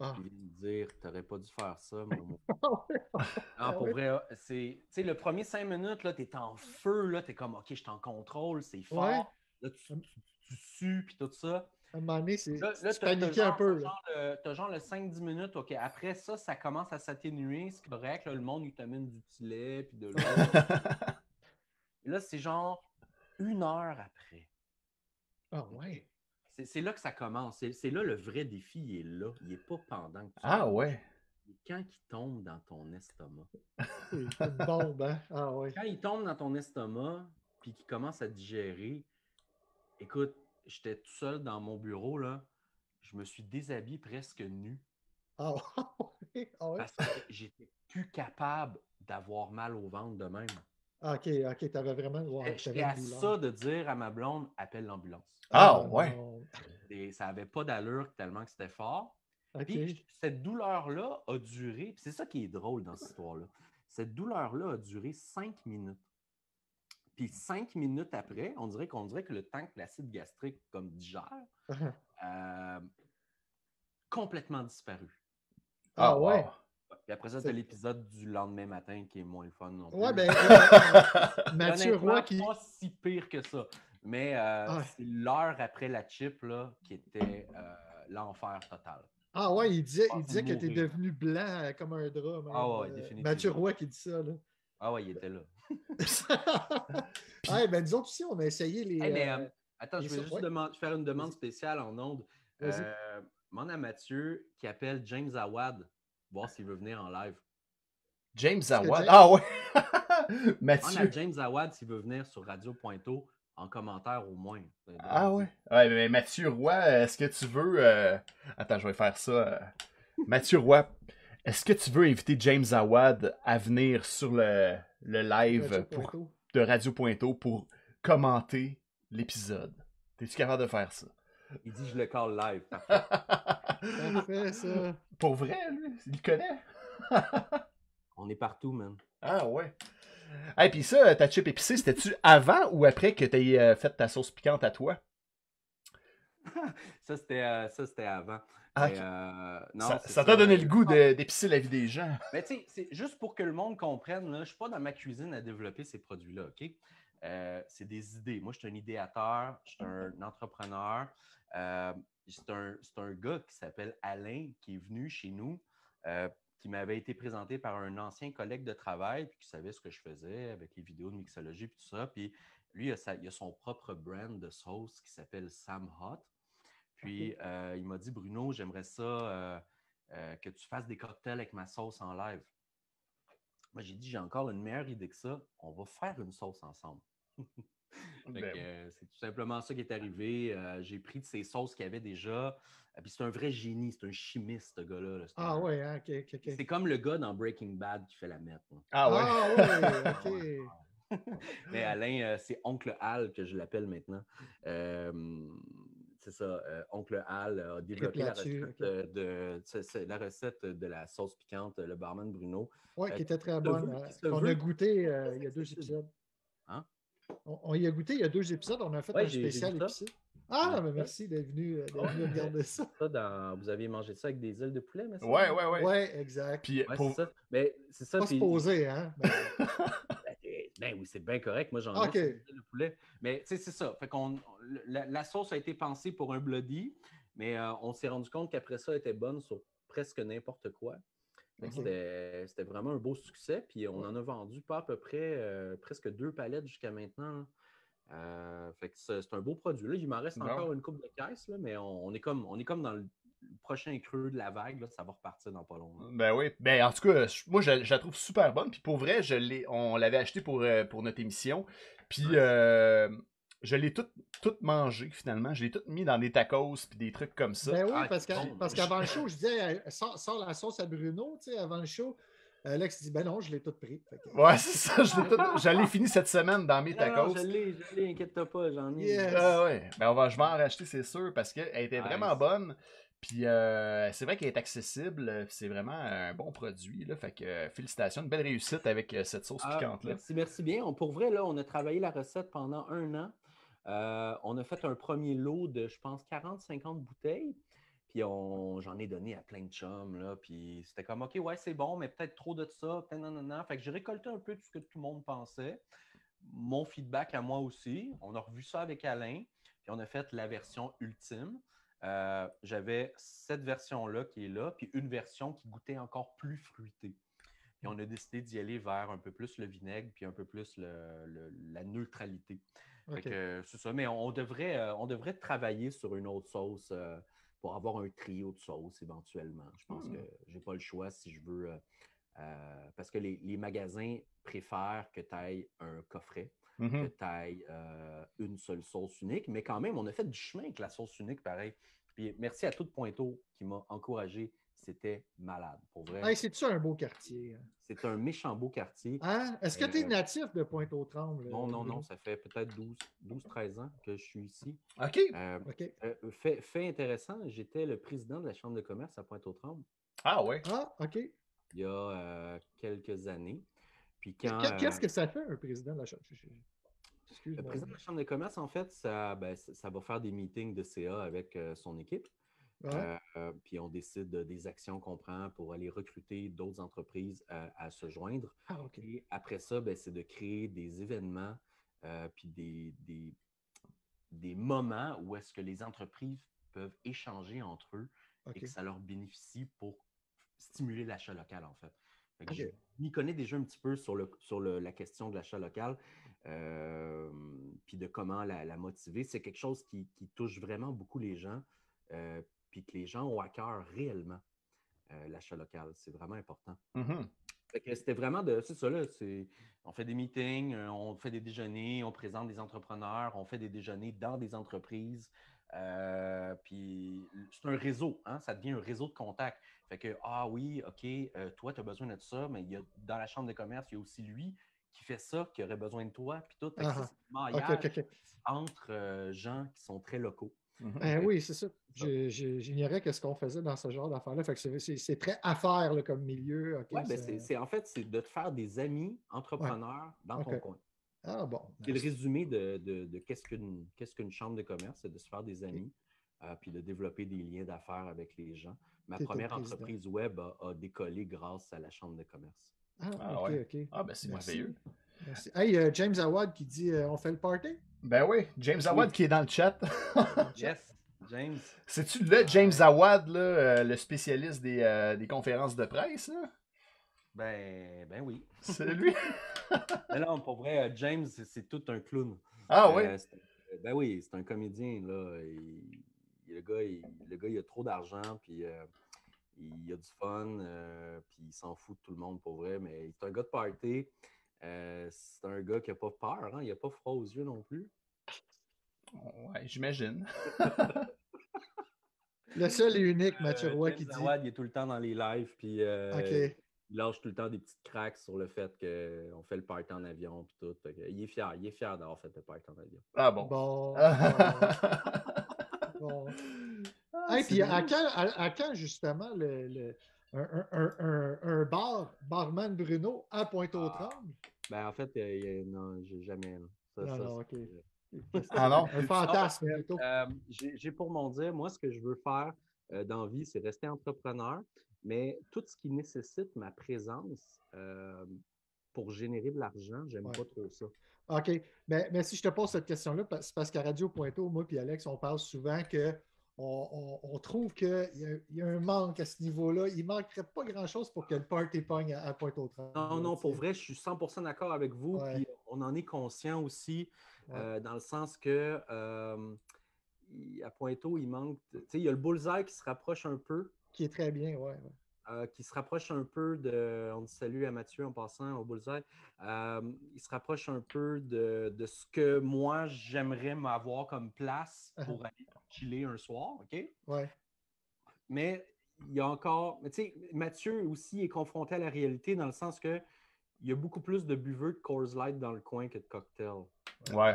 Ah. Puis dire, t'aurais pas dû faire ça, mon ah, oui. Non, ah, pour oui. vrai, c'est... Tu sais, le premier cinq minutes, là, t'es en feu, là, t'es comme, OK, je t'en contrôle, c'est fort. Ouais. Là, tu, tu, tu sues, puis tout ça. À un moment donné, c'est là, là, t'as, t'as genre, un peu. Là. T'as, genre, le, t'as genre le cinq à dix minutes, OK. Après ça, ça commence à s'atténuer, c'est correct. Là, le monde, il t'amène du petit lait, puis de l'eau. Là, c'est genre une heure après. Ah oh, ouais. C'est, c'est là que ça commence. C'est, c'est là le vrai défi, il est là. Il n'est pas pendant que tu Ah tombes. Ouais. Et quand il tombe dans ton estomac. C'est une bombe, hein? Ah ouais. Quand il tombe dans ton estomac, puis qu'il commence à digérer, écoute, j'étais tout seul dans mon bureau, là. Je me suis déshabillé presque nu. Oh, oui, oh, oui. Parce que j'étais plus capable d'avoir mal au ventre de même. OK, OK, t'avais vraiment... Wow, t'avais j'étais à ça de dire à ma blonde, appelle l'ambulance. Ah, oh, ouais! Et ça n'avait pas d'allure tellement que c'était fort. Okay. Puis cette douleur-là a duré... Puis c'est ça qui est drôle dans cette histoire-là. Cette douleur-là a duré cinq minutes. Puis cinq minutes après, on dirait qu'on dirait que le temps que l'acide gastrique comme digère, euh, complètement disparu. Ah oh, ouais? Wow. Puis après ça, c'est... t'as l'épisode du lendemain matin qui est moins le fun non plus. Ouais, ben, euh, Mathieu Roy qui... pas si pire que ça. Mais euh, ah. c'est l'heure après la chip, là, qui était euh, l'enfer total. Ah ouais, il disait, il disait que t'es devenu blanc comme un drap. Même. Ah ouais, définitivement. Mathieu Roy qui dit ça, là. Ah ouais, il était là. Ouais, ben disons aussi, on a essayé les. Hey, mais, euh, attends, les je vais juste demand- faire une demande Vas-y. spéciale en ondes. Euh, Mande à Mathieu qui appelle James Awad, voir s'il veut venir en live. James Awad? James... Ah ouais! Mathieu. Mande à James Awad s'il veut venir sur Radio Pointe-aux en commentaire au moins. Ah ouais? Ouais, mais Mathieu Roy, est-ce que tu veux. Euh... Attends, je vais faire ça. Euh... Mathieu Roy. Est-ce que tu veux inviter James Awad à venir sur le, le live Radio pour, de Radio Pointe-aux pour commenter l'épisode? T'es-tu capable de faire ça? Il dit je le call live. Parfait, ça. Pour vrai, lui, il le connaît. On est partout, man. Ah ouais. Et hey, puis ça, ta chip épicée, c'était-tu avant ou après que tu aies fait ta sauce piquante à toi? Ça, c'était euh, ça, c'était avant. Ah, mais, euh, non, ça t'a donné euh, le goût de, d'épicer la vie des gens. Mais tu sais, c'est juste pour que le monde comprenne, là, je ne suis pas dans ma cuisine à développer ces produits-là, OK? Euh, c'est des idées. Moi, je suis un idéateur, je suis un entrepreneur. Euh, c'est, un, c'est un gars qui s'appelle Alain, qui est venu chez nous, euh, qui m'avait été présenté par un ancien collègue de travail, puis qui savait ce que je faisais avec les vidéos de mixologie et tout ça. Puis lui, il a, sa, il a son propre brand de sauce qui s'appelle Sam Hot. Puis, euh, il m'a dit, Bruno, j'aimerais ça euh, euh, que tu fasses des cocktails avec ma sauce en live. Moi, j'ai dit, j'ai encore une meilleure idée que ça. On va faire une sauce ensemble. Donc, euh, c'est tout simplement ça qui est arrivé. Euh, j'ai pris de ces sauces qu'il y avait déjà. Et puis, c'est un vrai génie. C'est un chimiste, ce gars-là. Là. Ah un... oui, hein? Okay, okay, okay. C'est comme le gars dans Breaking Bad qui fait la mette. Hein. Ah oui? Ah oui, OK. Mais Alain, euh, c'est Oncle Al que je l'appelle maintenant. Euh, c'est ça, euh, Oncle Al a développé la recette, euh, de, c'est, c'est la recette de la sauce piquante, le barman Bruno. Oui, euh, qui était très bonne. Veut, on veut. a goûté euh, il y a deux épisodes. Hein? On, on y a goûté il y a deux épisodes, on a fait ouais, un spécial épicé. Ah, mais merci d'être venu, d'être ouais, venu regarder ça. ça dans, vous aviez mangé ça avec des ailes de poulet, mais ça? Oui, oui, oui. Oui, exact. Puis, ouais, pour... c'est ça. Mais, c'est ça, pas puis... se poser, hein? Mais... Ben oui, c'est bien correct. Moi, j'en ai okay. le poulet. Mais tu sais, c'est ça. Fait qu'on, la, la sauce a été pensée pour un bloody, mais euh, on s'est rendu compte qu'après ça, elle était bonne sur presque n'importe quoi. Fait que okay. c'était, c'était vraiment un beau succès. Puis on ouais. en a vendu pas à peu près euh, presque deux palettes jusqu'à maintenant. Euh, fait que c'est, c'est un beau produit. Là, il m'en reste non. encore une couple de caisses, là, mais on, on, est comme, on est comme dans le prochain creux de la vague, là, ça va repartir dans pas longtemps. Ben oui, ben en tout cas, moi je, je la trouve super bonne, puis pour vrai, je l'ai, on l'avait acheté pour, euh, pour notre émission, puis euh, je l'ai toute tout mangée finalement, je l'ai toute mis dans des tacos, puis des trucs comme ça. Ben oui, ah, parce, que, bon, parce qu'avant le show, je disais, sors, sors la sauce à Bruno, tu sais, avant le show, Alex dit, ben non, je l'ai toute pris. Que... Ouais, c'est ça, je l'ai toute, j'allais finir cette semaine dans mes tacos. Non, non, je l'ai, je l'ai, inquiète-toi pas, j'en ai. Yes. Ah ouais, ben on va, je vais en racheter, c'est sûr, parce qu'elle était nice. Vraiment bonne. Puis euh, c'est vrai qu'elle est accessible, c'est vraiment un bon produit, là. Fait que euh, félicitations, une belle réussite avec euh, cette sauce ah, piquante-là. Merci, merci bien. On, pour vrai, là, on a travaillé la recette pendant un an. Euh, on a fait un premier lot de, je pense, quarante à cinquante bouteilles. Puis on, j'en ai donné à plein de chums, là. Puis c'était comme, OK, ouais, c'est bon, mais peut-être trop de ça, peut-être non, non, non. Fait que j'ai récolté un peu tout ce que tout le monde pensait. Mon feedback à moi aussi. On a revu ça avec Alain. Puis on a fait la version ultime. Euh, j'avais cette version-là qui est là, puis une version qui goûtait encore plus fruitée. Et on a décidé d'y aller vers un peu plus le vinaigre, puis un peu plus le, le, la neutralité. Okay. Fait que, c'est ça, mais on devrait, on devrait travailler sur une autre sauce euh, pour avoir un trio de sauces éventuellement. Je pense mmh. que j'ai pas le choix si je veux, euh, euh, parce que les, les magasins préfèrent que tu ailles un coffret. Mm-hmm. Que tu ailles euh, une seule sauce unique. Mais quand même, on a fait du chemin avec la sauce unique, pareil. Puis merci à toute Pointe-aux qui m'a encouragé. C'était malade, pour vrai. Hey, c'est-tu un beau quartier? Hein? C'est un méchant beau quartier. Hein? Est-ce que tu es euh... natif de Pointe-aux-Trembles? Non, non, non. Ça fait peut-être douze à treize ans que je suis ici. OK. Euh, okay. Euh, fait, fait intéressant, j'étais le président de la Chambre de commerce à Pointe-aux-Trembles. Ah ouais? Ah, OK. Il y a euh, quelques années. Puis quand, qu'est-ce euh, que ça fait, un président de la Chambre? Excuse-moi. Le président de la Chambre de commerce, en fait, ça, ben, ça, ça va faire des meetings de C A avec euh, son équipe. Ah. Euh, puis on décide des actions qu'on prend pour aller recruter d'autres entreprises euh, à se joindre. Ah, okay. Et après ça, ben, c'est de créer des événements euh, puis des, des, des moments où est-ce que les entreprises peuvent échanger entre eux okay. et que ça leur bénéficie pour stimuler l'achat local, en fait. Fait que okay. Je m'y connais déjà un petit peu sur, le, sur le, la question de l'achat local, euh, puis de comment la, la motiver. C'est quelque chose qui, qui touche vraiment beaucoup les gens, euh, puis que les gens ont à cœur réellement euh, l'achat local. C'est vraiment important. Mm-hmm. Fait que c'était vraiment de. C'est ça, là. C'est, on fait des meetings, on fait des déjeuners, on présente des entrepreneurs, on fait des déjeuners dans des entreprises. Euh, puis c'est un réseau, hein, ça devient un réseau de contacts. Fait que, ah oui, OK, euh, toi, tu as besoin de ça, mais il y a, dans la chambre de commerce, il y a aussi lui qui fait ça, qui aurait besoin de toi, puis tout. Fait que uh-huh. c'est un mariage okay, okay, okay. entre euh, gens qui sont très locaux. Mm-hmm. Eh oui, c'est ça. Je, je, j'ignorais qu'est-ce qu'on faisait dans ce genre d'affaires-là. Fait que c'est, c'est, c'est très affaire là, comme milieu. Okay, ouais, c'est... Ben c'est, c'est, en fait, c'est de te faire des amis entrepreneurs ouais. dans okay. ton coin. Ah bon. C'est le résumé de, de, de qu'est-ce, qu'une, qu'est-ce qu'une chambre de commerce, c'est de se faire des amis, okay. euh, puis de développer des liens d'affaires avec les gens. Ma T'es première entreprise web a, a décollé grâce à la chambre de commerce. Ah, ah ok, ouais. ok. Ah, ben c'est merveilleux. Merci. Hey, uh, James Awad qui dit euh, on fait le party? Ben oui, James Awad oui. qui est dans le chat. Yes, James. C'est-tu le James Awad, là, euh, le spécialiste des, euh, des conférences de presse, là? Ben, ben oui. C'est lui? Mais non, pour vrai, James, c'est, c'est tout un clown. Ah euh, oui? C'est, ben oui, c'est un comédien, là. Il, il, le, gars, il, le gars, il a trop d'argent, puis... Euh, il a du fun, euh, puis il s'en fout de tout le monde pour vrai, mais c'est un gars de party. Euh, c'est un gars qui n'a pas peur, hein? Il n'a pas froid aux yeux non plus. Ouais, j'imagine. Le seul et unique, Mathieu Roy, euh, qui dit... Awad, il est tout le temps dans les lives, puis euh, okay. il lâche tout le temps des petites cracks sur le fait qu'on fait le party en avion, puis tout. Il est fier, il est fier d'avoir fait le party en avion. Ah bon? Bon. bon. Ah, hey, puis à quand, à, à quand, justement, le, le, un, un, un, un bar, Barman Bruno, à Pointe-aux-Trembles? Ah, ben, en fait, euh, non, j'ai jamais... Ça, non, ça, non, OK. Ah non? Un fantasme, non, plutôt. Euh, j'ai, j'ai pour mon dire, moi, ce que je veux faire euh, dans la vie, c'est rester entrepreneur, mais tout ce qui nécessite ma présence euh, pour générer de l'argent, j'aime ouais. pas trop ça. OK. Mais, mais si je te pose cette question-là, c'est parce qu'à Radio Pointe-aux, moi et Alex, on parle souvent que On, on, on trouve qu'il y, y a un manque à ce niveau-là. Il ne manquerait pas grand-chose pour que le party pogne à, à Pointe-aux-Trembles. Non, non, pour vrai, je suis cent pour cent d'accord avec vous. Ouais. Puis on en est conscient aussi, ouais. euh, dans le sens que euh, à Pointe-aux, il manque... Tu sais, il y a le Bullseye qui se rapproche un peu. Qui est très bien, oui. Ouais. Euh, qui se rapproche un peu de... On dit salut à Mathieu en passant au Bullseye. Euh, il se rapproche un peu de, de ce que moi, j'aimerais m'avoir comme place pour aller... chiller un soir, OK? Ouais. Mais il y a encore... Tu sais, Mathieu aussi est confronté à la réalité dans le sens que il y a beaucoup plus de buveux de Coors Light dans le coin que de cocktails. Ouais.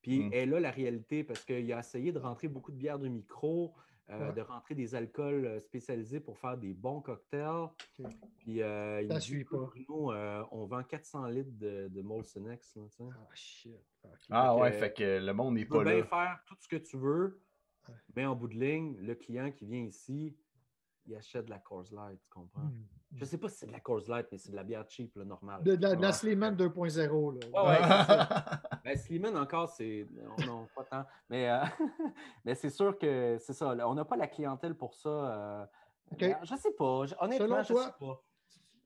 Puis mm. elle a la réalité parce qu'il a essayé de rentrer beaucoup de bières de micro, euh, ouais. de rentrer des alcools spécialisés pour faire des bons cocktails. Okay. Puis euh, il dit pas. Bruno, euh, on vend quatre cents litres de, de Molson X. Là, ah, shit. Okay. Ah ouais, euh, fait que le monde n'est pas là. Tu peux bien faire tout ce que tu veux, mais en bout de ligne, le client qui vient ici, il achète de la Coors Light, tu comprends? Mm. Je ne sais pas si c'est de la Coors Light, mais c'est de la bière cheap, là, normale. De, de, de la Sleeman deux point zéro, là. Ouais, ouais. Ben, Sleeman, encore, c'est... Non, pas tant. Mais, euh... mais c'est sûr que c'est ça. Là, on n'a pas la clientèle pour ça. Euh... Okay. Je ne sais pas. Honnêtement, Selon je ne sais pas.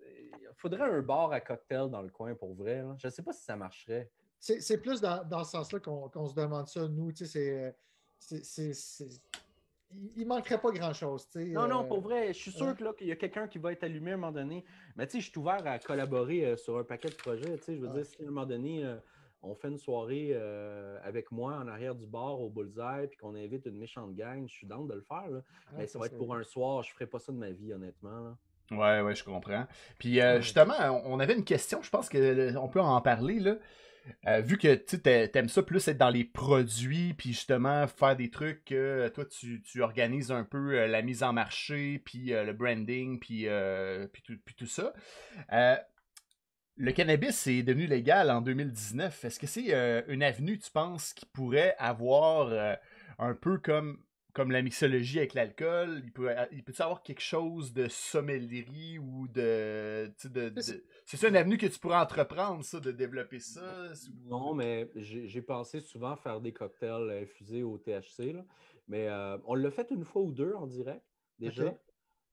Il faudrait un bar à cocktail dans le coin, pour vrai. Hein. Je ne sais pas si ça marcherait. C'est, c'est plus dans, dans ce sens-là qu'on, qu'on se demande ça, nous. Tu sais, c'est, c'est, c'est, c'est... Il ne manquerait pas grand-chose. Tu sais, non, non, euh... pour vrai, je suis sûr ouais. que là, qu'il y a quelqu'un qui va être allumé à un moment donné. Mais tu sais, je suis ouvert à collaborer euh, sur un paquet de projets. Tu sais, je veux ah. dire, si à un moment donné, euh, on fait une soirée euh, avec moi en arrière du bar au Bullseye puis qu'on invite une méchante gang, je suis down de le faire. Là. Ah, Mais ça, ça va être pour un soir. Je ne ferai pas ça de ma vie, honnêtement. Là. Ouais, ouais, je comprends. Puis euh, justement, on avait une question. Je pense qu'on peut en parler, là. Euh, vu que tu t'aimes ça plus être dans les produits, puis justement faire des trucs que euh, toi tu, tu organises un peu euh, la mise en marché, puis euh, le branding, puis euh, tout, tout ça. Euh, le cannabis est devenu légal en deux mille dix-neuf. Est-ce que c'est euh, une avenue, tu penses, qui pourrait avoir euh, un peu comme, comme la mixologie avec l'alcool? Il peut il peut-tu avoir quelque chose de sommellerie ou de... de, de... C'est ça une avenue que tu pourrais entreprendre, ça, de développer ça? Si vous... Non, mais j'ai, j'ai pensé souvent faire des cocktails infusés au T H C, là. Mais euh, on l'a fait une fois ou deux en direct, déjà. Okay.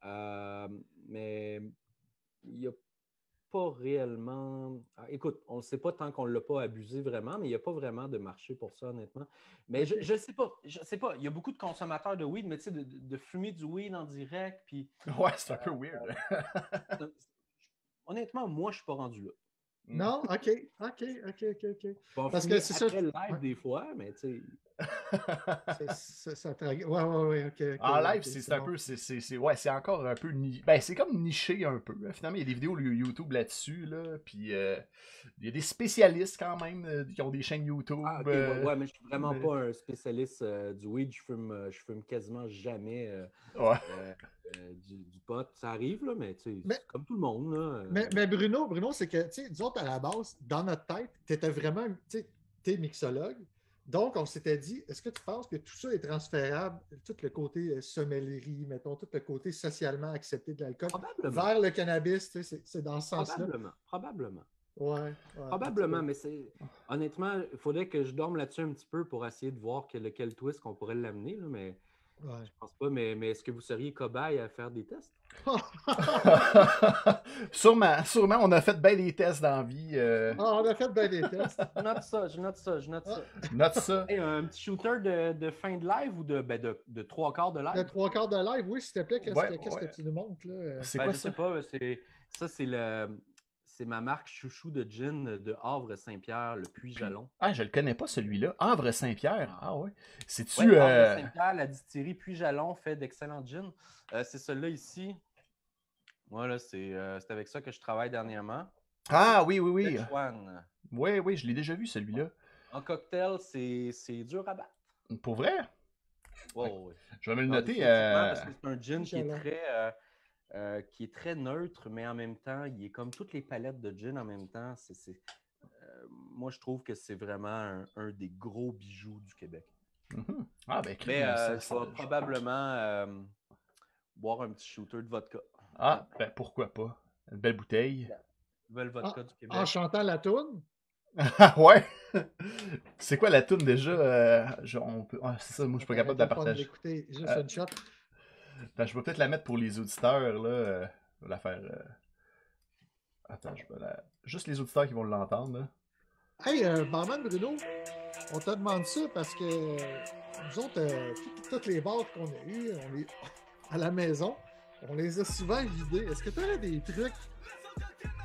Euh, mais il n'y a pas réellement... Ah, écoute, on ne sait pas tant qu'on ne l'a pas abusé vraiment, mais il n'y a pas vraiment de marché pour ça, honnêtement. Mais je ne sais pas, je sais pas. Il y a beaucoup de consommateurs de weed, mais tu sais, de, de fumer du weed en direct, puis... Ouais, c'est un euh, peu weird. Honnêtement, moi, je ne suis pas rendu là. Non? OK. OK, OK, OK, OK. Bon, parce que c'est ça. Après le live des fois, mais tu sais. Ça trague. Ouais, ouais, ouais, OK. okay en live, okay, c'est, c'est un bon. peu. C'est, c'est, c'est, ouais, c'est encore un peu. Ni... Ben, c'est comme niché un peu. Finalement, il y a des vidéos YouTube là-dessus, là. Puis euh, il y a des spécialistes quand même euh, qui ont des chaînes YouTube. Ah, okay, euh... ouais, ouais, mais je suis vraiment mais... pas un spécialiste euh, du weed. Je fume, je fume quasiment jamais. Euh, ouais. Euh, Euh, du, du pot, ça arrive, là, mais, mais c'est comme tout le monde. Là. Mais, mais Bruno, Bruno, c'est que, tu sais, disons, à la base, dans notre tête, tu étais vraiment, tu sais, mixologue. Donc, on s'était dit, est-ce que tu penses que tout ça est transférable, tout le côté sommellerie, mettons, tout le côté socialement accepté de l'alcool vers le cannabis, tu sais, c'est, c'est dans ce sens-là. Probablement, probablement. Ouais, ouais, probablement, mais c'est honnêtement, il faudrait que je dorme là-dessus un petit peu pour essayer de voir que, lequel twist qu'on pourrait l'amener, là, mais... Ouais. Je pense pas, mais, mais est-ce que vous seriez cobaye à faire des tests? sûrement, sûrement, on a fait bien des tests dans la vie. Euh... Ah, on a fait bien des tests. Je note ça, je note ça, je note ah. ça. Note ça. Hey, un petit shooter de, de fin de live ou de, ben de, de trois quarts de live? De trois quarts de live, oui, s'il te plaît, qu'est-ce, ouais, qu'est-ce ouais. que tu nous montres? Là? C'est ben, quoi je ça? Sais pas, c'est, ça, c'est, le, c'est ma marque chouchou de gin de Havre-Saint-Pierre, le Puy-Jalon. Ah, je le connais pas celui-là. Havre-Saint-Pierre, ah oui. C'est-tu... Ouais, euh... Havre-Saint-Pierre, la distillerie Puy-Jalon fait d'excellents gins. Euh, c'est celui-là ici. Moi, là, c'est, euh, c'est avec ça que je travaille dernièrement. Ah oui, oui, oui. One. Oui, oui, je l'ai déjà vu, celui-là. En cocktail, c'est, c'est dur à battre. Pour vrai? Wow, oui. Je vais me le noter. Euh... Parce que c'est un gin qui est très... Euh, euh, qui est très neutre, mais en même temps, il est comme toutes les palettes de gin en même temps. C'est, c'est, euh, moi, je trouve que c'est vraiment un, un des gros bijoux du Québec. Mm-hmm. Ah, ben, mais euh, ça, ça va probablement euh, boire un petit shooter de vodka. Ah, ben pourquoi pas? Une belle bouteille. La belle vodka ah, du Québec. En chantant la toune? Ah ouais! C'est quoi la toune déjà? Euh, je, on peut... ah, c'est ça, moi, je suis pas capable de la partager. Écoutez, juste euh... une shot. Attends, je vais peut-être la mettre pour les auditeurs, là. Euh, je vais la faire... Euh... Attends, je vais la... Juste les auditeurs qui vont l'entendre, là. Hey, euh, Barman Bruno, on te demande ça parce que euh, nous autres, euh, toutes les bars qu'on a eues, on les... à la maison, on les a souvent vidées. Est-ce que tu as des trucs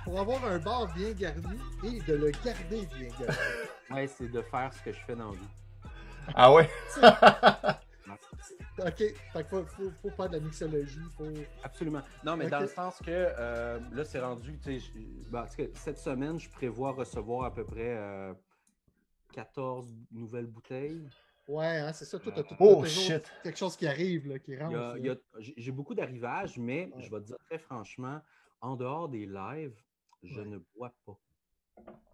pour avoir un bar bien garni et de le garder bien garni? Ouais, c'est de faire ce que je fais dans la vie. Ah ouais? OK, il faut, faut, faut faire de la mixologie. Faut... Absolument. Non, mais okay. Dans le sens que euh, là, c'est rendu, tu sais, ben, cette semaine, je prévois recevoir à peu près euh, quatorze nouvelles bouteilles. Ouais, hein, c'est ça, tout, euh, tout, tout, oh, tout shit. Quelque chose qui arrive, là, qui rentre. Il y a, il y a, j'ai beaucoup d'arrivages, mais ouais. Je vais te dire très franchement, en dehors des lives, je ouais. ne bois pas.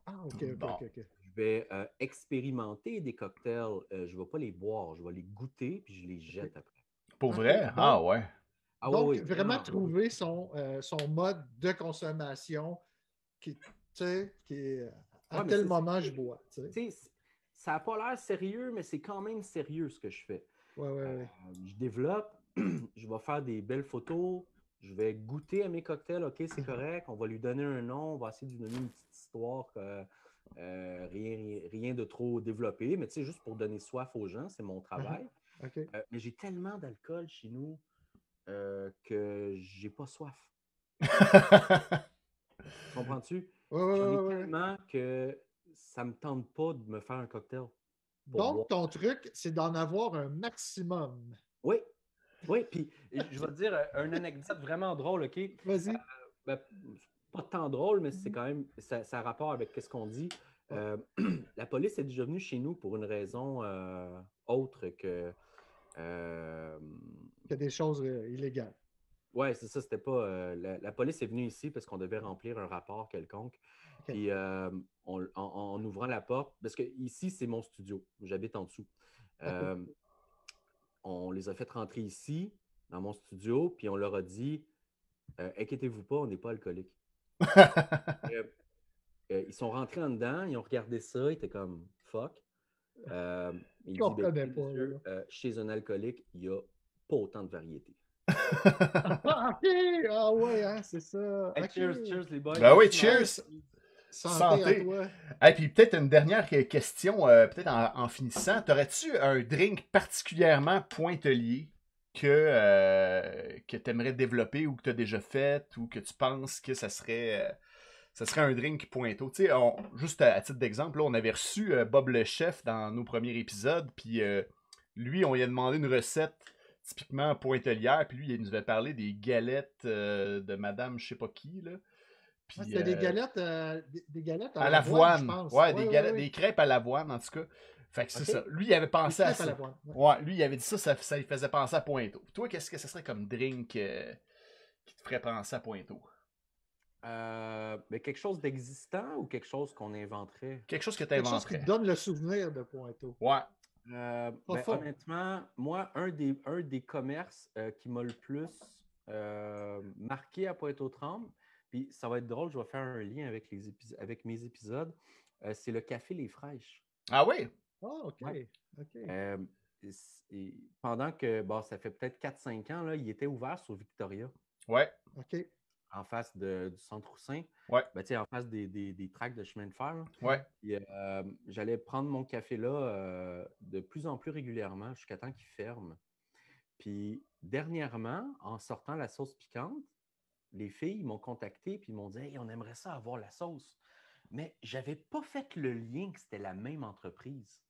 Ah, OK, OK, bon. OK. okay. Je vais euh, expérimenter des cocktails. Euh, je ne vais pas les boire. Je vais les goûter puis je les jette après. Pour vrai? Ah, ah ouais. Ah, donc, oui, vraiment non, trouver oui. son, euh, son mode de consommation qui, qui est à ouais, tel moment je bois. T'sais. Ça n'a pas l'air sérieux, mais c'est quand même sérieux ce que je fais. Ouais, ouais, euh, ouais. Je développe. Je vais faire des belles photos. Je vais goûter à mes cocktails. OK, c'est correct. On va lui donner un nom. On va essayer de lui donner une petite histoire que, Euh, rien, rien de trop développé, mais tu sais, juste pour donner soif aux gens, c'est mon travail. Uh-huh. Okay. Euh, mais j'ai tellement d'alcool chez nous euh, que j'ai pas soif. Comprends-tu? Ouais, ouais, J'en ai ouais, tellement ouais. que ça me tente pas de me faire un cocktail. Donc, boire. Ton truc, c'est d'en avoir un maximum. Oui, oui. Puis, je vais te dire une anecdote vraiment drôle, OK? Vas-y. Euh, ben, pas tant drôle, mais c'est quand même, ça, ça a rapport avec ce qu'on dit. Euh, la police est déjà venue chez nous pour une raison euh, autre que... Euh, il y a des choses illégales. Oui, c'est ça, c'était pas... Euh, la, la police est venue ici parce qu'on devait remplir un rapport quelconque. Okay. Puis euh, on, en, en ouvrant la porte, parce que ici, c'est mon studio, j'habite en dessous. Euh, okay. On les a fait rentrer ici, dans mon studio, puis on leur a dit, euh, inquiétez-vous pas, on n'est pas alcoolique. euh, euh, ils sont rentrés en dedans, ils ont regardé ça, ils étaient comme fuck. Euh, ils disent, ben, pas, Dieu, euh, chez un alcoolique, il n'y a pas autant de variété. Ah, ok, ah ouais, hein, c'est ça. Hey, okay. Cheers, cheers les boys. Ben oui, cheers. Santé. Et hey, puis peut-être une dernière question, euh, peut-être en, en finissant. T'aurais-tu un drink particulièrement pointelier? que, euh, que tu aimerais développer ou que tu as déjà fait ou que tu penses que ça serait, euh, ce serait un drink pointeau. Tu sais, juste à, à titre d'exemple, là, on avait reçu euh, Bob le chef dans nos premiers épisodes, puis euh, lui, on lui a demandé une recette typiquement pointelière, puis lui, il nous avait parlé des galettes euh, de madame je sais pas qui, là. Puis, ouais, c'était euh, des galettes, euh, des, des galettes à, à l'avoine, l'avoine, je pense. Ouais, ouais, des, galettes, ouais, ouais. Des crêpes à l'avoine, en tout cas. Fait que c'est okay. Ça. Lui, il avait pensé à ça. À ouais. Ouais, lui, il avait dit ça, ça, ça lui faisait penser à Pointeau. Toi, qu'est-ce que ce serait comme drink euh, qui te ferait penser à Pointeau? Euh, mais quelque chose d'existant ou quelque chose qu'on inventerait? Quelque chose que tu inventerais. Quelque chose qui te donne le souvenir de Pointeau. Ouais. Euh, ben, honnêtement, moi, un des, un des commerces euh, qui m'a le plus euh, marqué à Pointe-aux-Trembles, puis ça va être drôle, je vais faire un lien avec, les épis- avec mes épisodes, euh, c'est le Café Les Fraîches. Ah oui? Ah, oh, OK. Ouais. Okay. Euh, et pendant que, bon, ça fait peut-être quatre cinq ans, là, il était ouvert sur Victoria. Ouais. OK. En face de, du centre Roussin. Ouais. Ben, tu sais, en face des, des, des tracts de chemin de fer. Là. Ouais. Et, euh, j'allais prendre mon café là euh, de plus en plus régulièrement jusqu'à temps qu'il ferme. Puis, dernièrement, en sortant la sauce piquante, les filles m'ont contacté puis m'ont dit hey, on aimerait ça avoir la sauce. Mais j'avais pas fait le lien que c'était la même entreprise.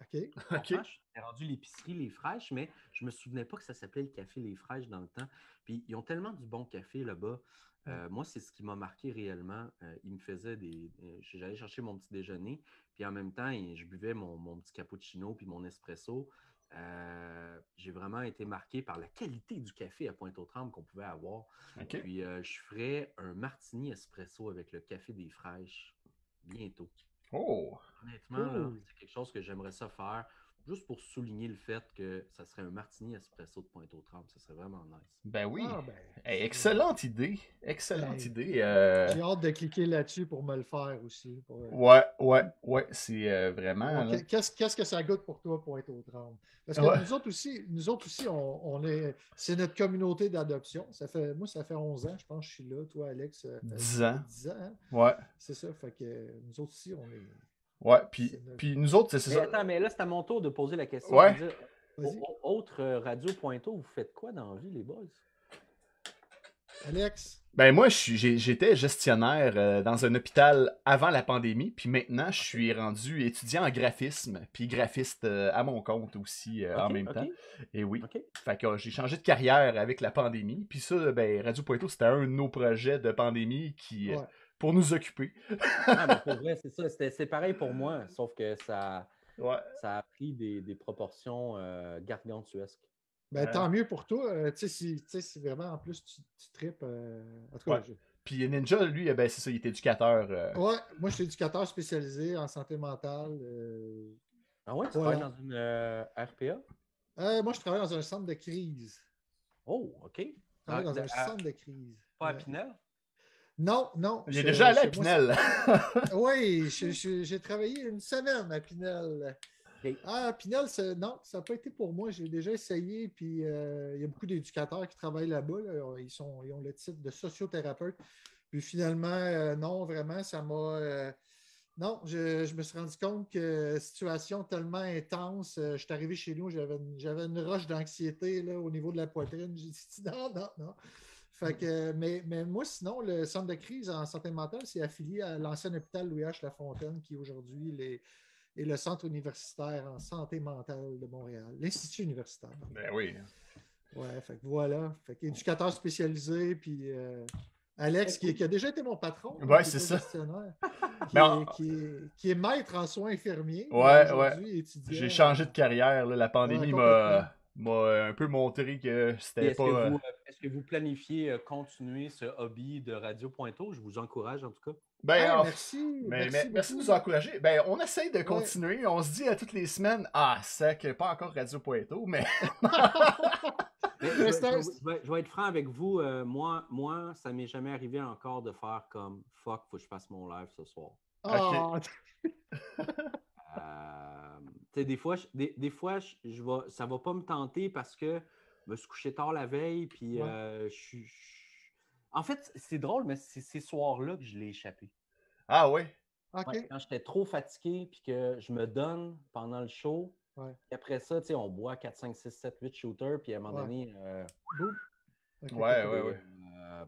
OK. OK. J'ai rendu l'épicerie Les Fraîches, mais je me souvenais pas que ça s'appelait le Café Les Fraîches dans le temps. Puis ils ont tellement du bon café là-bas. Euh, mm. Moi, c'est ce qui m'a marqué réellement. Euh, ils me faisaient des. Euh, j'allais chercher mon petit déjeuner, puis en même temps, je buvais mon, mon petit cappuccino puis mon espresso. Euh, j'ai vraiment été marqué par la qualité du café à Pointe-aux-Trembles qu'on pouvait avoir. Okay. Puis euh, je ferai un martini espresso avec le Café des Fraîches bientôt. Oh! Honnêtement, oh. Là, c'est quelque chose que j'aimerais ça faire, juste pour souligner le fait que ça serait un martini espresso de Pointe-aux-Trembles. Ça serait vraiment nice. Ben oui! Ah, ben, hey, excellente idée! Excellente ben, idée! Euh... J'ai hâte de cliquer là-dessus pour me le faire aussi. Pour... Ouais, ouais, ouais. C'est euh, vraiment... Ouais, qu'est-ce, qu'est-ce que ça goûte pour toi, Pointe-aux-Trembles? Parce que ouais. nous autres aussi, nous autres aussi on, on est... c'est notre communauté d'adoption. Ça fait, moi, ça fait onze ans, je pense, que je suis là. Toi, Alex, dix ans. dix ans, hein? Ouais. C'est ça, fait que nous autres aussi, on est... Ouais, puis, puis nous autres, c'est, c'est mais ça. Attends, mais là, c'est à mon tour de poser la question. Ouais. Dire, autre radio Pointeau, vous faites quoi dans la vie, les boys? Alex? Ben moi, je suis, j'étais gestionnaire dans un hôpital avant la pandémie, puis maintenant, je suis rendu étudiant en graphisme, puis graphiste à mon compte aussi okay, en même okay. temps. Et oui, okay. Fait que j'ai changé de carrière avec la pandémie, puis ça, ben Radio Pointeau, c'était un de nos projets de pandémie qui... Ouais. Pour nous occuper. Ah, mais pour vrai, c'est ça. C'était, c'est pareil pour moi, sauf que ça, ouais. ça a pris des, des proportions euh, gargantuesques. Ben, euh... tant mieux pour toi. Euh, tu sais, si, si vraiment, en plus, tu, tu tripes. Euh... En tout cas, ouais. je... Puis Ninja, lui, ben, c'est ça, il est éducateur. Euh... Ouais, moi, je suis éducateur spécialisé en santé mentale. Euh... Ah ouais, tu ouais. travailles dans une euh, R P A? Euh, moi, je travaille dans un centre de crise. Oh, OK. Je travaille dans ah, un à... centre de crise. Pas à Pinel? Non, non. J'ai déjà allé à Pinel. Moi, oui, je, je, j'ai travaillé une semaine à Pinel. Okay. Ah, Pinel, c'est, non, ça n'a pas été pour moi. J'ai déjà essayé, puis euh, il y a beaucoup d'éducateurs qui travaillent là-bas. Là. Ils, sont, ils ont le titre de sociothérapeute. Puis finalement, euh, non, vraiment, ça m'a... Euh, non, je, je me suis rendu compte que situation tellement intense, euh, je suis arrivé chez nous, j'avais une, j'avais une roche d'anxiété là, au niveau de la poitrine. J'ai dit non, non, non. Fait que, mais, mais moi, sinon, le centre de crise en santé mentale, c'est affilié à l'ancien hôpital Louis-H. Lafontaine, qui aujourd'hui les, est le centre universitaire en santé mentale de Montréal, l'Institut universitaire. Ben oui. Ouais, fait que voilà. Fait que éducateur spécialisé, puis euh, Alex, qui, qui a déjà été mon patron. Ouais, c'est ça. Qui, on... est, qui, est, qui est maître en soins infirmiers. Ouais, ouais. Étudiant. J'ai changé de carrière, là, la pandémie ouais, m'a... m'a un peu montré que c'était est-ce pas... Que vous, est-ce que vous planifiez continuer ce hobby de Radio Pointeau? Je vous encourage, en tout cas. Ben, hey, alors, merci, mais, merci, mais, merci de nous encourager. Ben, on essaie de continuer. Ouais. On se dit à toutes les semaines, « Ah, c'est pas encore Radio Pointeau, mais... mais » je, je, je, je vais être franc avec vous. Euh, moi, moi, ça m'est jamais arrivé encore de faire comme « Fuck, faut que je fasse mon live ce soir. Oh. » okay. euh... T'sais, des fois, je, des, des fois je, je va, ça ne va pas me tenter parce que je me suis couché tard la veille. Puis, ouais. euh, je, je... En fait, c'est drôle, mais c'est ces soirs-là que je l'ai échappé. Ah oui? Ouais, okay. Quand j'étais trop fatigué puis que je me donne pendant le show. Ouais. Après ça, on boit quatre, cinq, six, sept, huit shooters. Puis à un moment ouais. donné, euh... okay. ouais, ouais, ouais. Euh...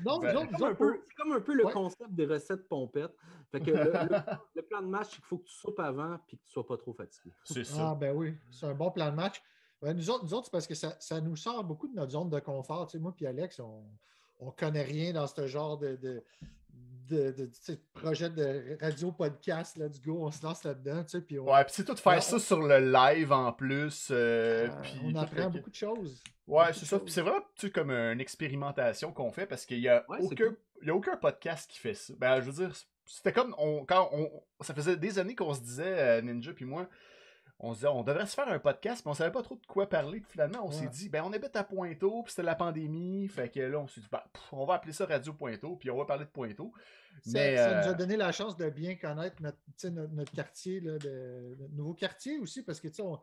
Donc, ben, donc, c'est, comme donc peu, c'est comme un peu le ouais. concept des recettes pompettes. Fait que le, le, le plan de match, c'est qu'il faut que tu soupes avant et que tu ne sois pas trop fatigué. C'est ça. Ah ben oui, c'est un bon plan de match. Ben, nous, autres, nous autres, c'est parce que ça, ça nous sort beaucoup de notre zone de confort. Tu sais, moi et Alex, on... On ne connaît rien dans ce genre de, de, de, de, de projet de radio-podcast. Let's go, on se lance là-dedans. Tu sais, puis on... Ouais, puis c'est tout de faire on... ça sur le live en plus. Euh, euh, puis on apprend beaucoup de choses. Ouais, beaucoup c'est ça. Puis c'est vraiment comme une expérimentation qu'on fait parce qu'il n'y a, ouais, aucun, cool. a aucun podcast qui fait ça. Ben, je veux dire, c'était comme on, quand on. Ça faisait des années qu'on se disait, Ninja puis moi, on se disait, on devrait se faire un podcast, mais on savait pas trop de quoi parler. Puis finalement, on ouais. s'est dit, ben on habite à Pointe-aux, puis c'était la pandémie. Fait que là, on s'est dit, ben, pff, on va appeler ça Radio Pointe-aux, puis on va parler de Pointe-aux. Mais, ça, ça nous a donné la chance de bien connaître notre, notre, notre quartier, là, de, notre nouveau quartier aussi, parce que tu sais, on,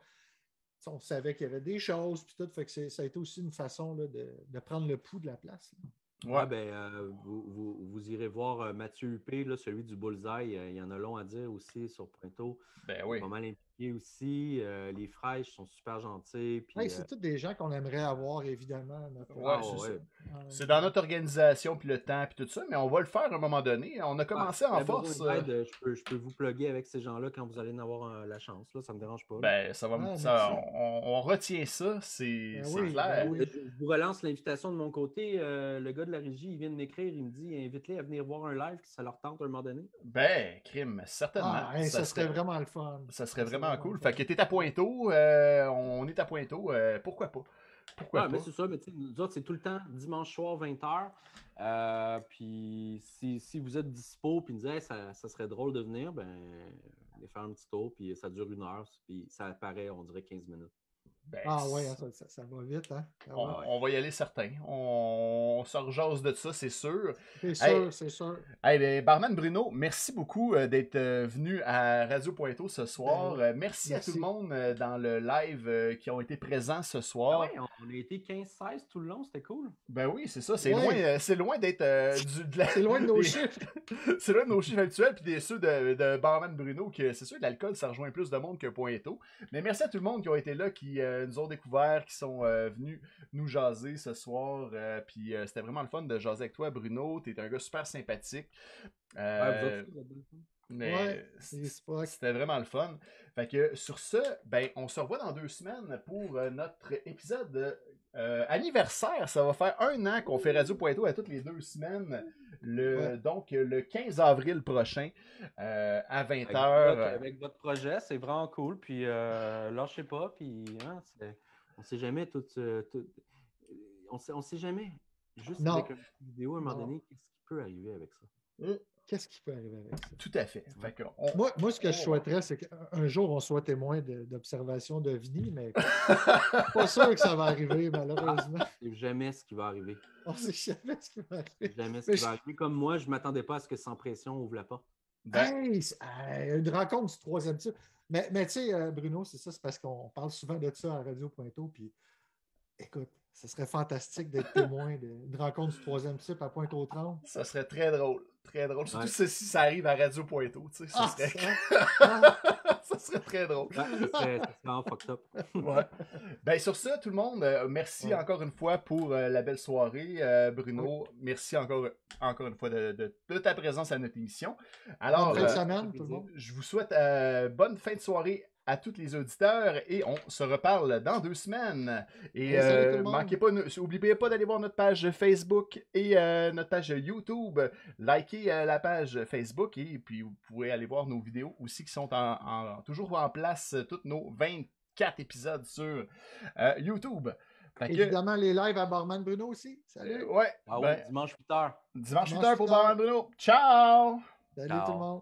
on savait qu'il y avait des choses, puis tout. Fait que c'est, ça a été aussi une façon là, de, de prendre le pouls de la place. Là. Ouais, ouais, ben, euh, vous, vous, vous irez voir euh, Mathieu Huppé, là, celui du Bullseye. Euh, il y en a long à dire aussi sur Pointe-aux. Ben oui. Pas mal impliqué aussi. Euh, les Fraîches sont super gentils. Puis, ouais, c'est euh... tous des gens qu'on aimerait avoir, évidemment. Notre... Ouais, ah, c'est, ouais. Ça. Ouais. C'est dans notre organisation, puis le temps, puis tout ça, mais on va le faire à un moment donné. On a commencé ah, en force. Euh... Je, peux, je peux vous plugger avec ces gens-là quand vous allez en avoir euh, la chance. Là, ça ne me dérange pas. Ben, ça va ah, ça, on, on retient ça, c'est, ben, c'est oui, clair. Ben, oui. Je vous relance l'invitation de mon côté. Euh, le gars de la régie, il vient de m'écrire, il me dit invite-les à venir voir un live si ça leur tente à un moment donné. Ben, crime, certainement. Ah, hein, ça, ça serait, serait vraiment le fun. Ça serait ça vraiment, vraiment cool. Fun. Fait que t'es à Pointe-aux, euh, on est à Pointe-aux, euh, pourquoi pas? Pourquoi ouais, pas? Mais c'est ça, mais tu sais, nous autres, c'est tout le temps dimanche soir, vingt heures. Euh, puis si, si vous êtes dispo, puis nous disent hey, ça, ça serait drôle de venir, ben, allez faire un petit tour, puis ça dure une heure, puis ça apparaît, on dirait quinze minutes. Ben, ah ouais, ça, ça, ça va vite, hein? Ah, on, ouais. on va y aller certain. On, on se rejase de ça, c'est sûr. C'est sûr, hey, c'est sûr. Hey, ben, Barman Bruno, merci beaucoup euh, d'être euh, venu à Radio Pointe-aux ce soir. Euh, merci, merci à tout le monde euh, dans le live euh, qui ont été présents ce soir. Ah ouais, on a été quinze seize tout le long, c'était cool. Ben oui, c'est ça. C'est, ouais. loin, euh, c'est loin d'être euh, du, de la... C'est loin de nos chiffres. C'est loin de nos chiffres habituels, puis des ceux de, de Barman Bruno, que c'est sûr que l'alcool, ça rejoint plus de monde que Pointe-aux. Mais merci à tout le monde qui ont été là, qui... Euh, nous ont découvert, qui sont euh, venus nous jaser ce soir. Euh, puis euh, c'était vraiment le fun de jaser avec toi, Bruno. T'es un gars super sympathique. Euh, ouais, mais ouais, c'est c'était, c'était vraiment le fun. Fait que sur ce, ben, on se revoit dans deux semaines pour euh, notre épisode euh, anniversaire. Ça va faire un an qu'on fait Radio Pointe-aux à toutes les deux semaines. Le, ouais. Donc, le quinze avril prochain, euh, à vingt heures. Avec, avec votre projet, c'est vraiment cool. Puis, euh, lâchez pas. Puis, hein, on ne sait jamais tout. tout on sait, ne on sait jamais. Juste non. avec une vidéo, à un moment non. donné, qu'est-ce qui peut arriver avec ça? Mmh. Qu'est-ce qui peut arriver avec ça? Tout à fait. fait on... moi, moi, ce que je souhaiterais, c'est qu'un jour, on soit témoin de, d'observation de Vini, mais pas sûr que ça va arriver, malheureusement. Ah, c'est jamais ce qui va arriver. On ne sait jamais ce qui va arriver. Jamais ce qui je... va arriver. Comme moi, je ne m'attendais pas à ce que Sans Pression ouvre la porte. Ben... Hey, euh, une rencontre du troisième type. Mais, mais tu sais, euh, Bruno, c'est ça, c'est parce qu'on parle souvent de ça à Radio Pointe-aux, puis écoute, ce serait fantastique d'être témoin d'une rencontre du troisième type à Pointe-aux-Trembles. Ça serait très drôle. Très drôle. Surtout ouais. ceci, ça arrive à Radio Pointe-aux. Tu sais, ça, ah, serait... Ça. Ça serait très drôle. Ouais, ça serait vraiment fucked up. Ouais. Ben, sur ça, tout le monde, euh, merci ouais. encore une fois pour euh, la belle soirée. Euh, Bruno, ouais. merci encore, encore une fois de, de, de ta présence à notre émission. Alors, bonne euh, fin de semaine, tout le monde. Je vous souhaite euh, bonne fin de soirée à tous les auditeurs et on se reparle dans deux semaines. Et euh, manquez pas, n'oubliez pas d'aller voir notre page Facebook et euh, notre page YouTube. Likez euh, la page Facebook et puis vous pouvez aller voir nos vidéos aussi qui sont en, en, toujours en place, toutes nos vingt-quatre épisodes sur euh, YouTube. Que... Évidemment, les lives à Barman Bruno aussi. Salut! Ouais, ah ouais, ben, dimanche huit heures. Dimanche, dimanche huit heures pour Barman Bruno. Ciao! Salut Ciao. Tout le monde!